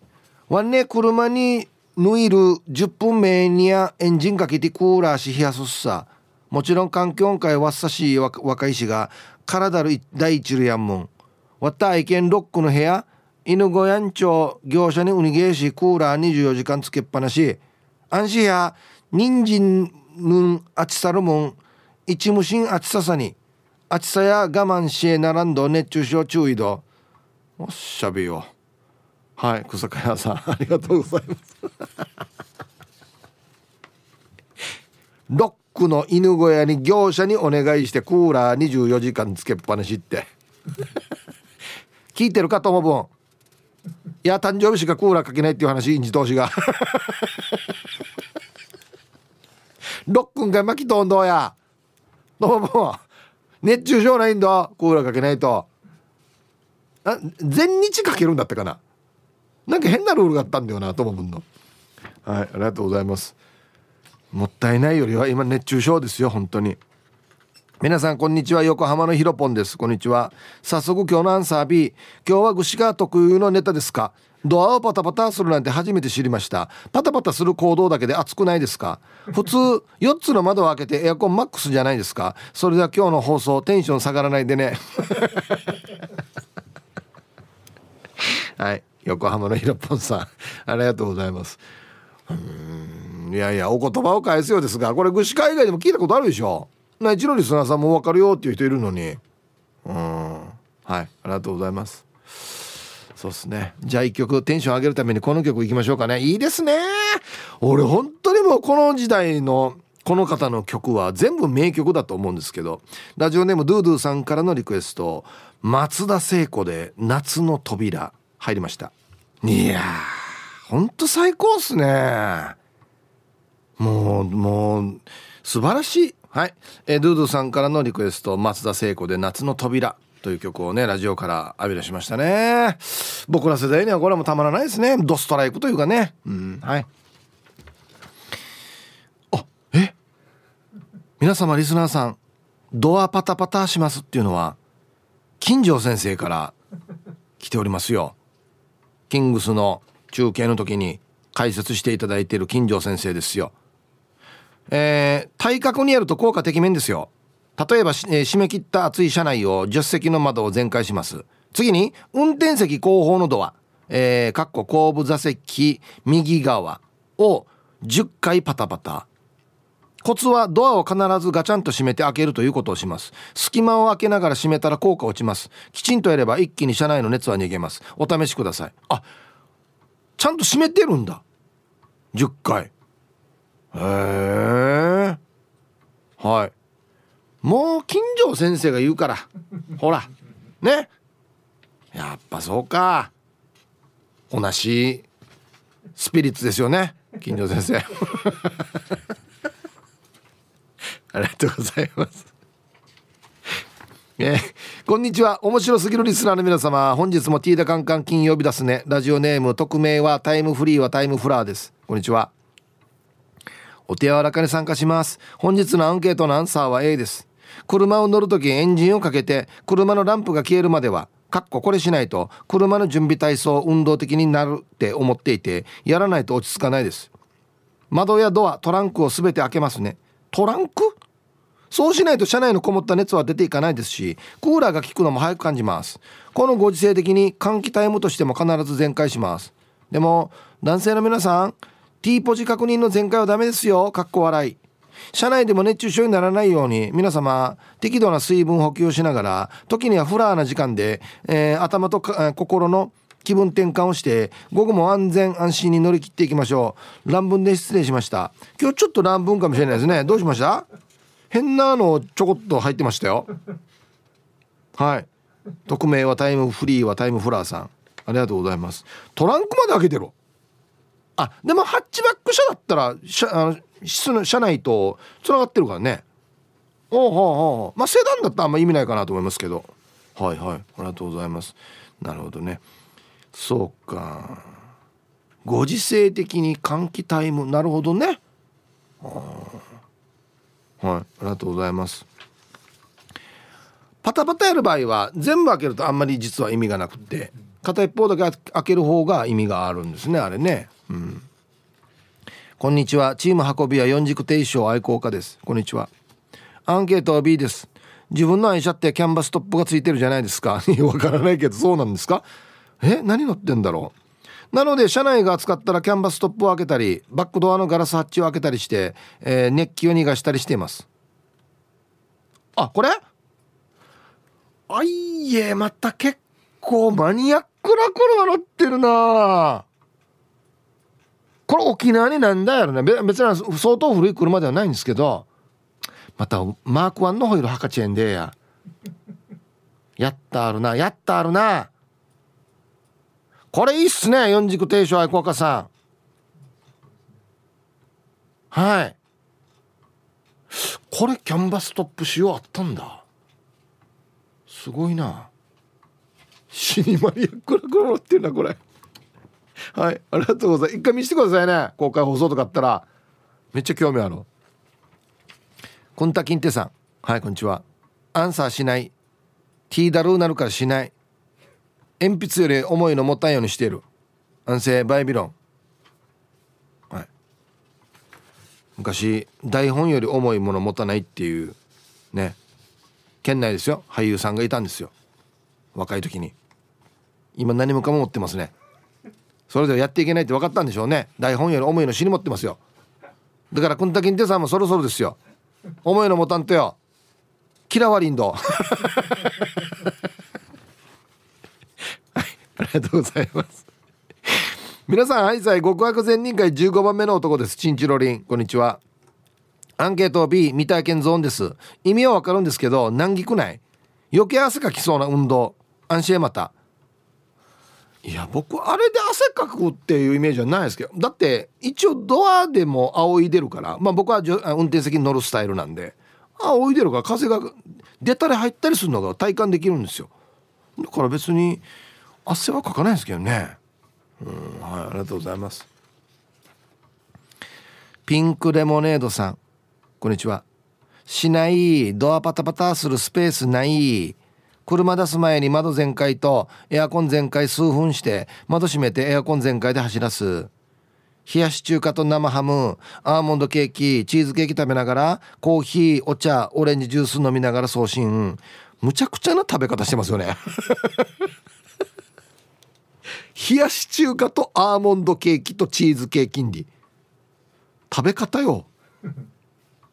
ワンネ車にぬいる10分目にやエンジンかけてクーラーし冷やすっさ。もちろん環境音階わっさしい若いしが体る第一るやんもんわった愛犬ロックの部屋犬小屋んちょ業者にうにげえしクーラー24時間つけっぱなし安心や人参ぬんあちさるもん一無心暑ささに暑さや我慢しならんど熱中症注意度おっしゃべよ。はい、草加谷さんありがとうございます。ロックの犬小屋に業者にお願いしてクーラー24時間つけっぱなしって聞いてるかと思う分いや誕生日しかクーラーかけないっていう話インジ投資がロックンが巻きとんどうやどうも熱中症ないんだクーラーかけないと。全日かけるんだったかな。なんか変なルールがあったんだよな、ともくんの。はい、ありがとうございます。もったいないよりは今熱中症ですよ、本当に。皆さんこんにちは、横浜のひろぽんです。こんにちは。早速今日のアンサー B。 今日は串が特有のネタですか？ドアをパタパタするなんて初めて知りました。パタパタする行動だけで暑くないですか？普通4つの窓を開けてエアコンマックスじゃないですか？それでは今日の放送テンション下がらないでね。はい、横浜のひろぽんさん、ありがとうございます。いやいや、お言葉を返すようですが、これ串が以外でも聞いたことあるでしょ。うちのリスナーさんも分かるよっていう人いるのに。はい、ありがとうございます。そうですね。じゃあ一曲テンション上げるためにこの曲いきましょうかね。いいですね。俺本当にもうこの時代のこの方の曲は全部名曲だと思うんですけど、ラジオネームドゥドゥさんからのリクエスト、松田聖子で夏の扉入りました。いやー、ほんと最高っすね。もう素晴らしい。はい、ドゥドゥさんからのリクエスト、松田聖子で夏の扉という曲をね、ラジオから浴び出しましたね。僕ら世代にはこれもたまらないですね。ドストライクというかね。はい。あ、皆様リスナーさん、ドアパタパタしますっていうのは金城先生から来ておりますよ。キングスの中継の時に解説していただいている金城先生ですよ。対角にやると効果てきめんですよ。例えば、締め切った暑い車内を助手席の窓を全開します。次に運転席後方のドア、後部座席右側を10回パタパタ。コツはドアを必ずガチャンと閉めて開けるということをします。隙間を開けながら閉めたら効果落ちます。きちんとやれば一気に車内の熱は逃げます。お試しください。あ、ちゃんと閉めてるんだ、10回。はい、もう金城先生が言うから。ほらね、やっぱそうか、同じスピリッツですよね、金城先生。ありがとうございます。こんにちは。面白すぎるリスナーの皆様、本日もティーダカンカン金曜日ですね。ラジオネーム、匿名はタイムフリーはタイムフラーです。こんにちは。お手柔らかに参加します。本日のアンケートのアンサーは A です。車を乗るときエンジンをかけて車のランプが消えるまではこれしないと車の準備体操運動的になるって思っていて、やらないと落ち着かないです。窓やドア、トランクを全て開けますね。トランク？そうしないと車内のこもった熱は出ていかないですし、クーラーが効くのも早く感じます。このご時世的に換気タイムとしても必ず全開します。でも男性の皆さん、T ポジ確認の全開はダメですよ、笑い。車内でも熱中症にならないように皆様適度な水分補給をしながら、時にはフラーな時間で、頭と心の気分転換をして午後も安全安心に乗り切っていきましょう。乱文で失礼しました。今日ちょっと乱文かもしれないですね。どうしました？変なのちょこっと入ってましたよ。はい、匿名はタイムフリーはタイムフラーさん、ありがとうございます。トランクまで開けてろ。あ、でもハッチバック車だったら車内とつながってるからね。まあセダンだったらあんま意味ないかなと思いますけど。はいはい、ありがとうございます。なるほどね、そうか、ご時世的に換気タイム、なるほどね。はい、ありがとうございます。パタパタやる場合は全部開けるとあんまり実は意味がなくて、片一方だけ開ける方が意味があるんですね、あれね。こんにちは。チーム運びは四軸定称愛好家です。こんにちは。アンケートは B です。自分の愛車ってキャンバストップがついてるじゃないですか。わからないけど、そうなんですか？何乗ってんだろう。なので車内が暑かったらキャンバストップを開けたり、バックドアのガラスハッチを開けたりして、熱気を逃がしたりしています。あ、これまた結構マニアックな車乗ってるな。これ沖縄になんだやろね。別に相当古い車ではないんですけど、またマーク1のホイールはかちえんでや。やったあるな。これいいっすね、四軸定称愛好家さん。はい。これキャンバストップ仕様あったんだ。すごいな。死にマニアックな車っていうな、これ。はい、ありがとうございます。一回見せてくださいね、公開放送とかあったらめっちゃ興味ある。コンタキンテさん、はい、こんにちは。アンサーしない、ティーダルーなるからしない、鉛筆より重いの持ったんようにしている、安静バイビロン、はい、昔台本より重いもの持たないっていうね、県内ですよ、俳優さんがいたんですよ、若い時に。今何もかも持ってますね。それではやっていけないって分かったんでしょうね。台本より重いの死に持ってますよ。だからくんたきんてさんもそろそろですよ、重いの持たんとよ、嫌わりんど。はい、ありがとうございます。皆さん、はいさい、極悪善人会15番目の男です。チンチロリン、こんにちは。アンケート B、 未体験ゾーンです。意味は分かるんですけど、難儀くない、余計汗かきそうな運動、安心へ。また、いや僕あれで汗かくっていうイメージはないですけど、だって一応ドアでも仰いでるから、まあ、僕は運転席に乗るスタイルなんで仰いでるから、風が出たり入ったりするのが体感できるんですよ。だから別に汗はかかないですけどね。うん、はい、ありがとうございます。ピンクレモネードさん、こんにちは。しない、ドアパタパタするスペースない、車出す前に窓全開とエアコン全開数分して、窓閉めてエアコン全開で走らす、冷やし中華と生ハム、アーモンドケーキ、チーズケーキ食べながら、コーヒー、お茶、オレンジジュース飲みながら送信。むちゃくちゃな食べ方してますよね。冷やし中華とアーモンドケーキとチーズケーキ入り、食べ方よ。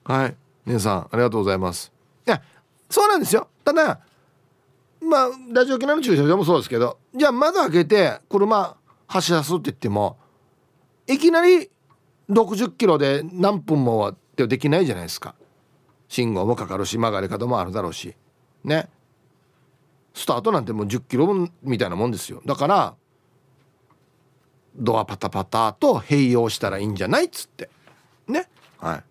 はい、皆さんありがとうございます。いや、そうなんですよ。ただまあ、ラジオ沖縄の駐車場もそうですけど、じゃあ窓開けて車走らすって言っても、いきなり60キロで何分もってできないじゃないですか。信号もかかるし、曲がり方もあるだろうしね。スタートなんてもう10キロみたいなもんですよ。だからドアパタパタと併用したらいいんじゃないっつってね。は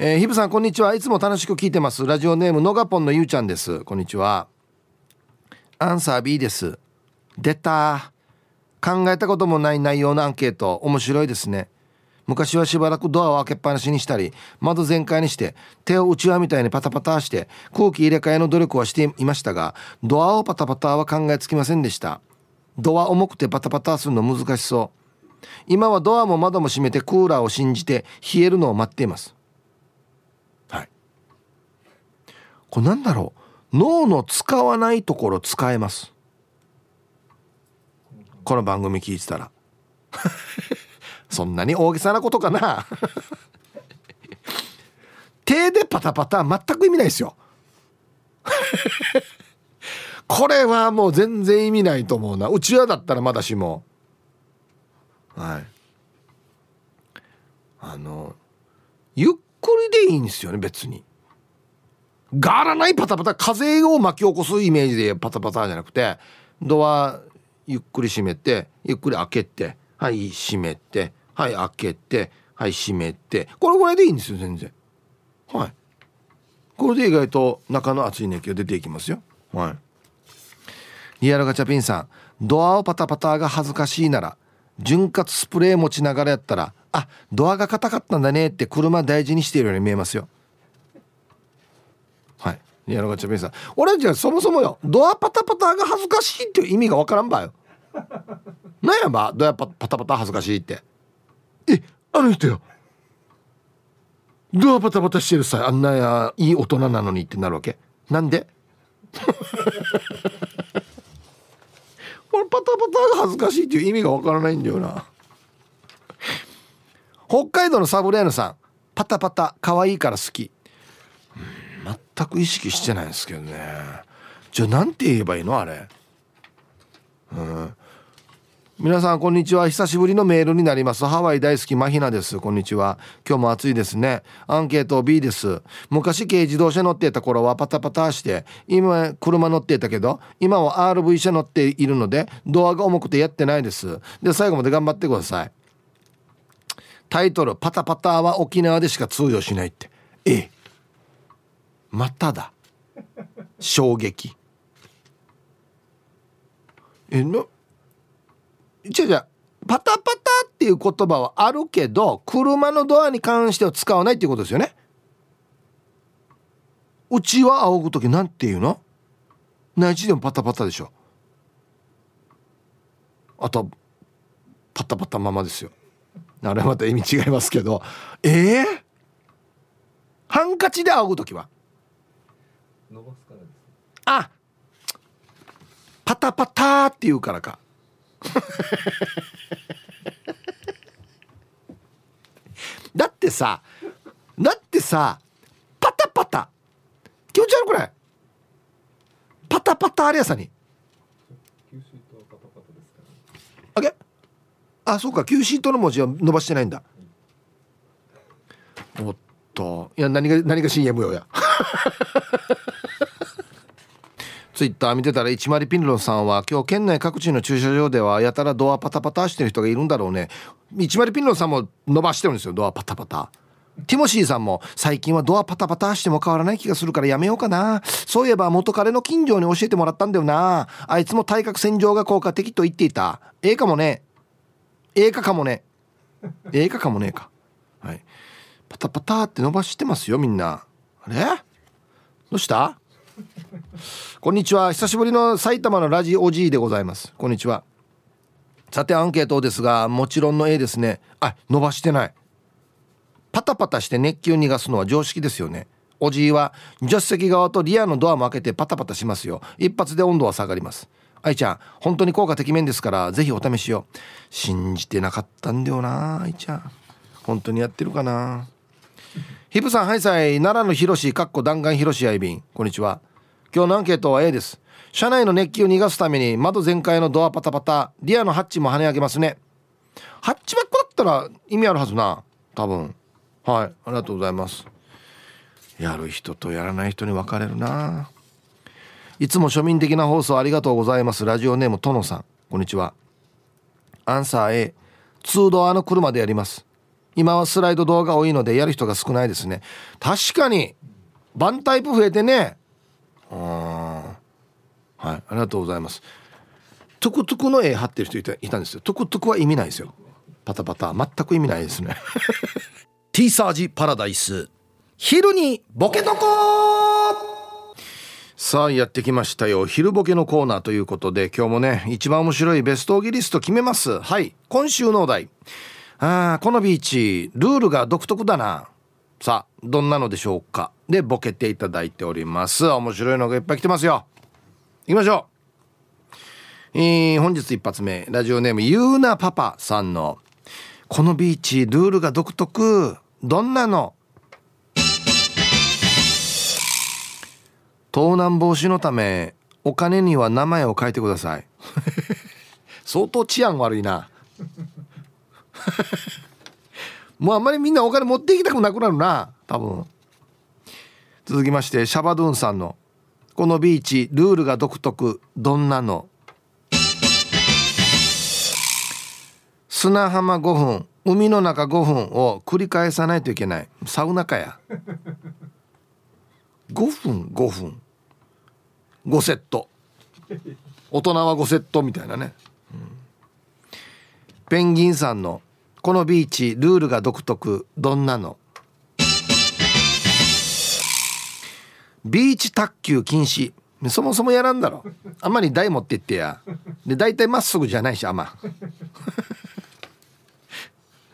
い、ヒブさん、こんにちは。いつも楽しく聞いてます。ラジオネームのがぽんのゆうちゃんです。こんにちは。アンサー B です。出た、考えたこともない内容のアンケート、面白いですね。昔はしばらくドアを開けっぱなしにしたり、窓全開にして手を内輪みたいにパタパタして空気入れ替えの努力はしていましたが、ドアをパタパタは考えつきませんでした。ドア重くてパタパタするの難しそう。今はドアも窓も閉めてクーラーを信じて冷えるのを待っています。これなんだろう、脳の使わないところ使えます、この番組聞いてたら。そんなに大げさなことかな。手でパタパタ全く意味ないですよ。これはもう全然意味ないと思うな。うちわだったらまだしも、はい、ゆっくりでいいんですよね。別にガラないパタパタ、風を巻き起こすイメージでパタパタじゃなくて、ドアゆっくり閉めて、ゆっくり開けて、はい閉めて、はい開けて、はい閉めて、これぐらいでいいんですよ、全然。はい、これで意外と中の熱い熱気が出ていきますよ。はい、リアルガチャピンさん、ドアをパタパタが恥ずかしいなら、潤滑スプレー持ちながらやったら、あ、ドアが硬かったんだねって車大事にしているように見えますよ。いや、ガチャピンさん、俺じゃそもそもよ、ドアパタパタが恥ずかしいっていう意味がわからんばよ。なんやば、ドアパタパタ恥ずかしいって、え、あの人よ、ドアパタパタしてるさ、あんなやいい大人なのにってなるわけなんで。俺パタパタが恥ずかしいっていう意味がわからないんだよな。北海道のサブレーヌさん、パタパタ可愛いから好き。全く意識してないですけどね。じゃあなんて言えばいいのあれ、うん、皆さんこんにちは。久しぶりのメールになります。ハワイ大好きマヒナです。こんにちは。今日も暑いですね。アンケート B です。昔軽自動車乗っていた頃はパタパタして、今車乗っていたけど、今は RV 車乗っているのでドアが重くてやってないです。で、最後まで頑張ってください。タイトル、パタパタは沖縄でしか通用しないって、ええ、まただ、衝撃。え、な、じゃパタパタっていう言葉はあるけど、車のドアに関しては使わないっていうことですよね。うちは仰ぐときなんて言うの？内地でもパタパタでしょ。あとパタパタママですよ。あれはまた意味違いますけど、ハンカチで仰ぐときは伸ばすからです。あ、パタパタって言うからか。だってさパタパタ気持ち悪くない？パタパタあれやさにあげ、あ、そうか、旧シートの文字は伸ばしてないんだ。おっと、いや何が CM よや。ツイッター見てたら一丸ピンロンさんは、今日県内各地の駐車場ではやたらドアパタパタしてる人がいるんだろうね。一丸ピンロンさんも伸ばしてるんですよ、ドアパタパタ。ティモシーさんも最近はドアパタパタしても変わらない気がするからやめようかな。そういえば元彼の近所に教えてもらったんだよな。あいつも対角線上が効果的と言っていた。ええかもね。はい。パタパタって伸ばしてますよみんな。あれ？どうした？こんにちは、久しぶりの埼玉のラジオ G でございます。こんにちは。さてアンケートですが、もちろんの A ですね。あ、伸ばしてない。パタパタして熱気を逃がすのは常識ですよね。おじいは助手席側とリアのドアも開けてパタパタしますよ。一発で温度は下がります。愛ちゃん本当に効果てきめんですから、ぜひお試しを。信じてなかったんだよな、愛ちゃん本当にやってるかな。ヒプさん、はいさい、奈良の広しかっこ弾丸広し愛便、こんにちは。今日のアンケートは A です。車内の熱気を逃がすために窓全開のドアパタパタ、リアのハッチも跳ね上げますね。ハッチバックだったら意味あるはずな、多分。はい、ありがとうございます。やる人とやらない人に分かれるな。いつも庶民的な放送ありがとうございます。ラジオネームトノさん、こんにちは。アンサー A、 2ドアの車でやります。今はスライドドアが多いのでやる人が少ないですね。確かにバンタイプ増えてね。はい、ありがとうございます。トゥクトゥクの絵貼ってる人いたんですよ。トゥクトゥクは意味ないですよ。パタパタ全く意味ないですね。T サージパラダイス、昼にボケとこ。さあやってきましたよ、昼ボケのコーナーということで、今日もね一番面白いベストオギリスト決めます。はい、今週のお題、このビーチルールが独特だな、さあどんなのでしょうか、でボケていただいております。面白いのがいっぱい来てますよ。いきましょう。本日一発目、ラジオネームゆうなパパさんの、このビーチルールが独特、どんなの。盗難防止のためお金には名前を書いてください。相当治安悪いな。もうあんまりみんなお金持っていきたくなくなるな、多分。続きまして、シャバドゥンさんの、このビーチルールが独特、どんなの。砂浜5分、海の中5分を繰り返さないといけない。サウナかや。5分5セット、大人は5セットみたいなね、うん、ペンギンさんの、このビーチルールが独特、どんなの。ビーチ卓球禁止、そもそもやらんだろ、あんまり台持ってってや、で大体まっすぐじゃないし、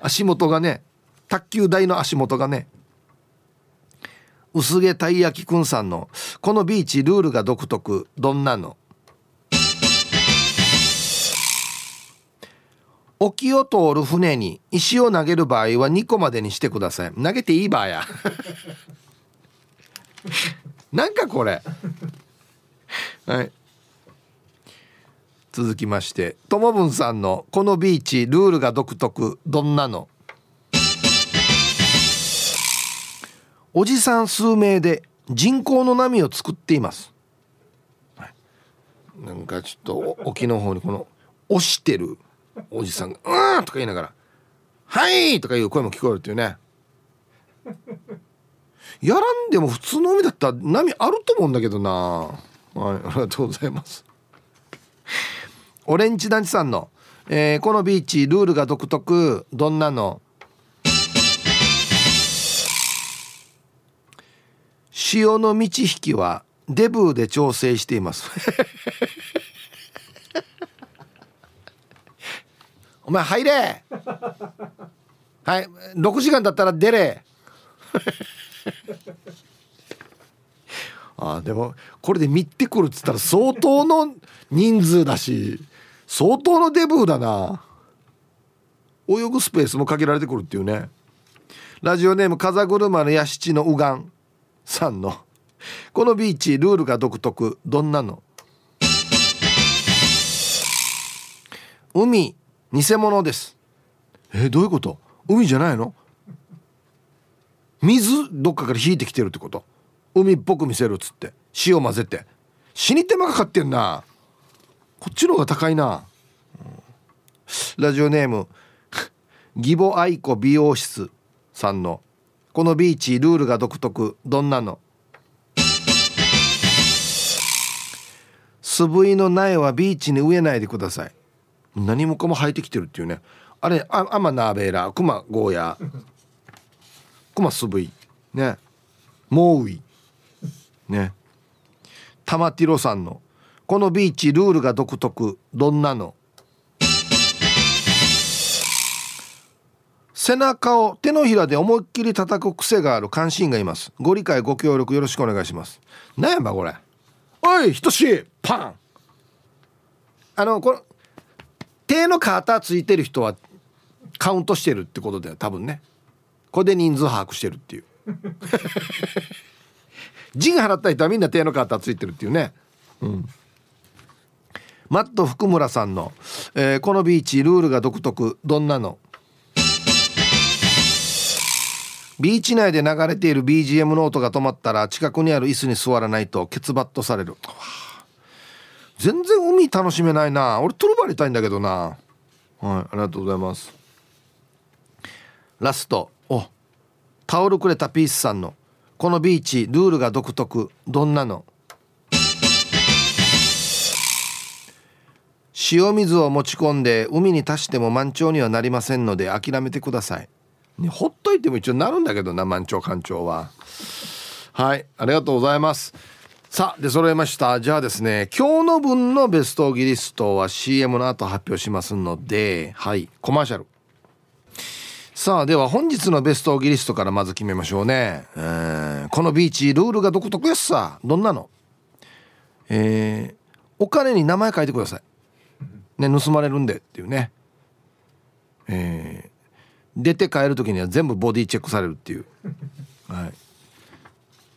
足元がね、卓球台の足元がね。薄毛たい焼きくんさんの、このビーチルールが独特、どんなの。沖を通る船に石を投げる場合は2個までにしてください。投げていい場や。なんかこれ。はい、続きまして、ともぶんさんの、このビーチルールが独特、どんなの。おじさん数名で人工の波を作っています。はい、なんかちょっと沖の方にこの押してるおじさんがうーんとか言いながら、はいとかいう声も聞こえるっていうね。やらんでも普通の海だったら波あると思うんだけどな。はい、ありがとうございます。オレンジ団地さんの、このビーチルールが独特。どんなの？潮の満ち引きはデブーで調整していますお前入れはい、6時間だったら出れあ、でもこれで見てくるっつったら相当の人数だし相当のデブーだな。泳ぐスペースも限られてくるっていうね。ラジオネーム風車の屋敷のうがんさんのこのビーチルールが独特。どんなの？海偽物です。どういうこと？海じゃないの？水どっかから引いてきてるってこと？海っぽく見せるっつって塩混ぜて。死に手間かかってんな。こっちの方が高いな。ラジオネーム義母愛子美容室さんのこのビーチルールが独特。どんなの？素振りの苗はビーチに植えないでください。何もかも生えてきてるっていうね。あれアマナーベーラークマゴーヤークマ素振りね、モウイね。タマティロさんのこのビーチルールが独特。どんなの？背中を手のひらで思いっきり叩く癖がある関心がいます。ご理解ご協力よろしくお願いします。なんやばこれ。おいひとしパン、この手の肩ついてる人はカウントしてるってことだよ多分ね。これで人数把握してるっていう陣払った人はみんな手の肩ついてるっていうね、うん、マット福村さんの、このビーチルールが独特。どんなの？ビーチ内で流れている BGM の音が止まったら近くにある椅子に座らないとケツバッとされる。全然海楽しめないな。俺トルバリたいんだけどな。はい、ありがとうございます。ラスト、タオルくれたピースさんのこのビーチルールが独特。どんなの？塩水を持ち込んで海に足しても満潮にはなりませんので諦めてください、ね、ほっといても一応なるんだけどな満潮干潮は。はい、ありがとうございます。さあ、で揃えました。じゃあですね、今日の分のベストギリストは CM の後発表しますので、はい、コマーシャル。さあ、では本日のベストギリストからまず決めましょうね。このビーチルールが独特やっさ。どんなの？お金に名前書いてください、ね、盗まれるんでっていうね、出て帰る時には全部ボディチェックされるっていう、はい、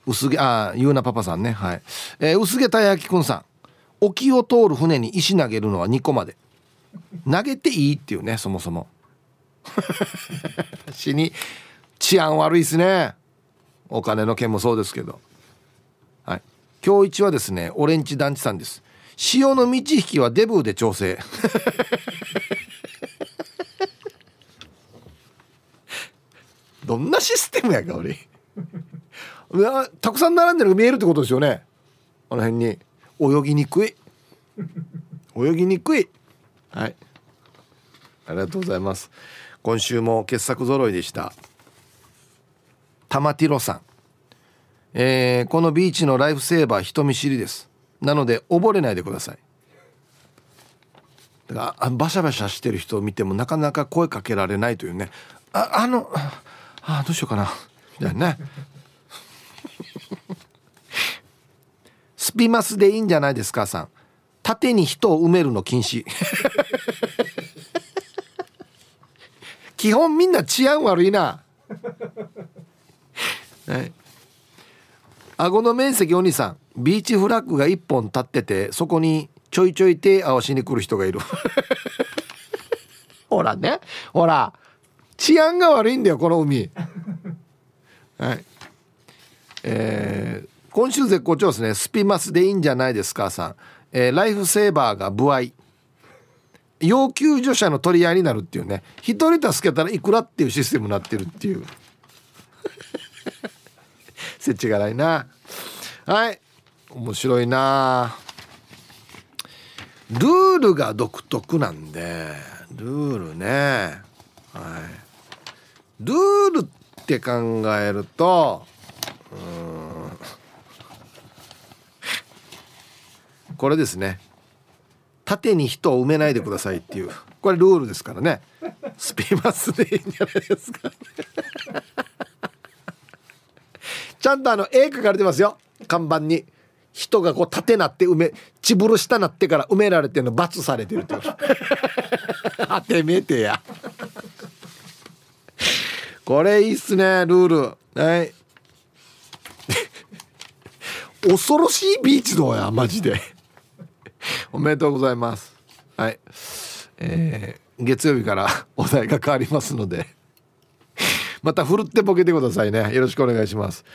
薄毛ゆうなパパさんね、はい、薄毛たいやきくんさん、沖を通る船に石投げるのは2個まで投げていいっていうね。そもそも私に治安悪いっすね。お金の件もそうですけど、はい、今日一はですねオレンジ団地さんです。潮の満ち引きはデブーで調整どんなシステムやか俺たくさん並んでるのが見えるってことですよね。あの辺に泳ぎにくい泳ぎにくい。はい、ありがとうございます。今週も傑作揃いでした。タマティロさん、このビーチのライフセーバー人見知りです。なので溺れないでください。だからバシャバシャしてる人を見てもなかなか声かけられないというね。どうしようかなだよねスピマスでいいんじゃないですかさん、縦に人を埋めるの禁止基本みんな治安悪いな、はい、顎の面積お兄さん、ビーチフラッグが1本立っててそこにちょいちょい手合わしに来る人がいるほらね、ほら治安が悪いんだよこの海はい、今週絶好調ですね。スピマスでいいんじゃないですかさん、ライフセーバーが不愛要救助者の取り合いになるっていうね。一人助けたらいくらっていうシステムになってるっていうせちがらいな。はい、面白いな。ルールが独特なんでルールね、はい、ルールって考えるとこれですね、縦に人を埋めないでくださいっていう、これルールですからね。スピマスでいいんじゃないですか、ね、ちゃんと絵描かれてますよ、看板に。人がこう縦なって埋め、ちぶる下なってから埋められてるの、罰されてるって当てめてやこれいいっすね、ルール、はい恐ろしいビーチどうや、マジでおめでとうございます、はい、月曜日からお題が変わりますのでまたふるってボケてくださいね、よろしくお願いします。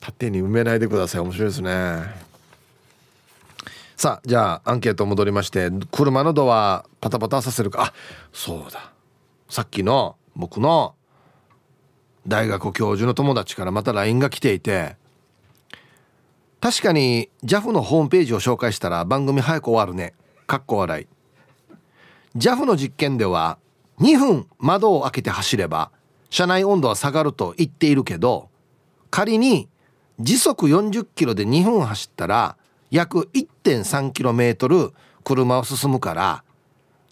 縦に埋めないでください、面白いですね。さあ、じゃあアンケート戻りまして、車のドアパタパタさせるか、あ、そうだ、さっきの僕の大学教授の友達からまた LINE が来ていて、確かに JAF のホームページを紹介したら番組早く終わるね、かっこ笑い。 JAF の実験では2分窓を開けて走れば車内温度は下がると言っているけど、仮に時速40キロで2分走ったら約 1.3 キロメートル車を進むから、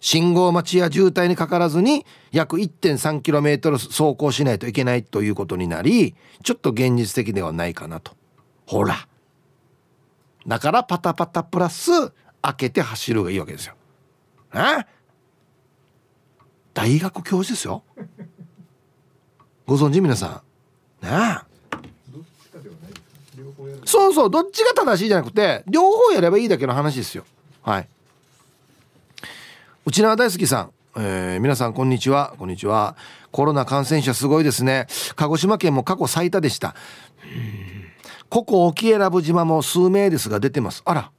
信号待ちや渋滞にかからずに約 1.3 キロメートル走行しないといけないということになり、ちょっと現実的ではないかなと。ほら、だからパタパタプラス開けて走るがいいわけですよ。大学教授ですよ、ご存知皆さんね。そうそう、どっちが正しいじゃなくて両方やればいいだけの話ですよ。はい、内縄大好きさん、皆さんこんにちは。こんにちは。コロナ感染者すごいですね。鹿児島県も過去最多でした。ここ沖永良部島も数名ですが出てます。あら、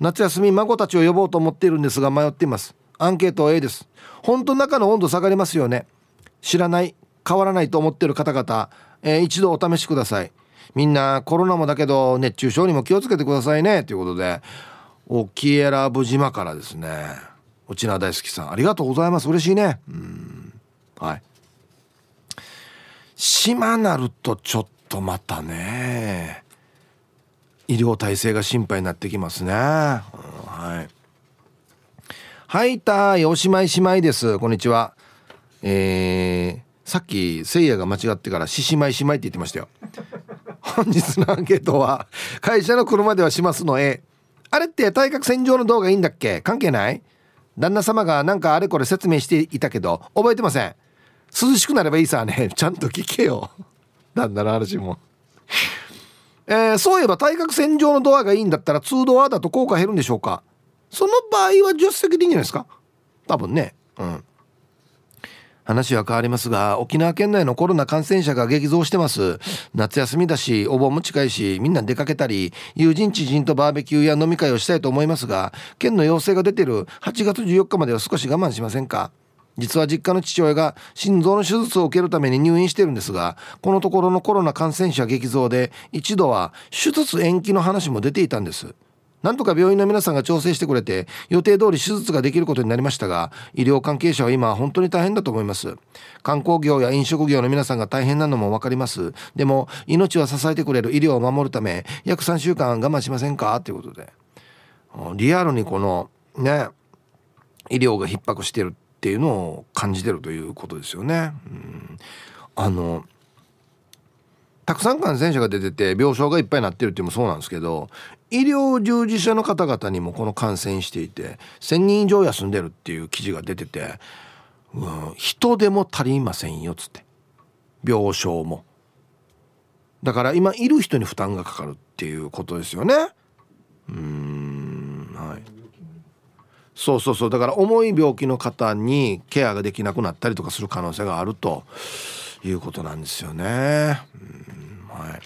夏休み孫たちを呼ぼうと思っているんですが迷っています。アンケート A です。本当中の温度下がりますよね。知らない、変わらないと思っている方々、一度お試しください。みんなコロナもだけど熱中症にも気をつけてくださいね、ということで、沖永良部島からですね、内縄大好きさん、ありがとうございます。嬉しいね。はい、島なるとちょっとまたね、医療体制が心配になってきますね。はい、はい、たいおしまいしまいです。こんにちは。さっきせいやが間違ってからししまいしまいって言ってましたよ。本日のアンケートは、会社の車ではしますの A。 あれって対角線上の動画いいんだっけ、関係ない。旦那様がなんかあれこれ説明していたけど覚えてません。涼しくなればいいさね。ちゃんと聞けよ、旦那の話もそういえば対角線上のドアがいいんだったら2ドアだと効果減るんでしょうか。その場合は助手席でいいんじゃないですか、多分ね。話は変わりますが、沖縄県内のコロナ感染者が激増してます。夏休みだし、お盆も近いし、みんな出かけたり、友人知人とバーベキューや飲み会をしたいと思いますが、県の要請が出てる8月14日までは少し我慢しませんか。実は実家の父親が心臓の手術を受けるために入院してるんですが、このところのコロナ感染者激増で、一度は手術延期の話も出ていたんです。なんとか病院の皆さんが調整してくれて予定通り手術ができることになりましたが、医療関係者は今本当に大変だと思います。観光業や飲食業の皆さんが大変なのも分かります。でも命を支えてくれる医療を守るため約3週間我慢しませんか、ということで、リアルにこのね、医療が逼迫しているっていうのを感じてるということですよね。たくさん感染者が出てて病床がいっぱいになってるっていうのもそうなんですけど、医療従事者の方々にもこの感染していて1000人以上休んでるっていう記事が出てて、人手も足りませんよっつって、病床もだから今いる人に負担がかかるっていうことですよね。はい、そうそうそう、だから重い病気の方にケアができなくなったりとかする可能性があるということなんですよね。はい、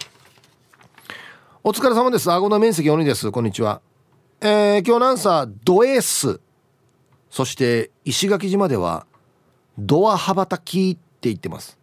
お疲れ様です。顎の面積鬼です。こんにちは。今日のアンサードエース。そして石垣島ではドア羽ばたきって言ってます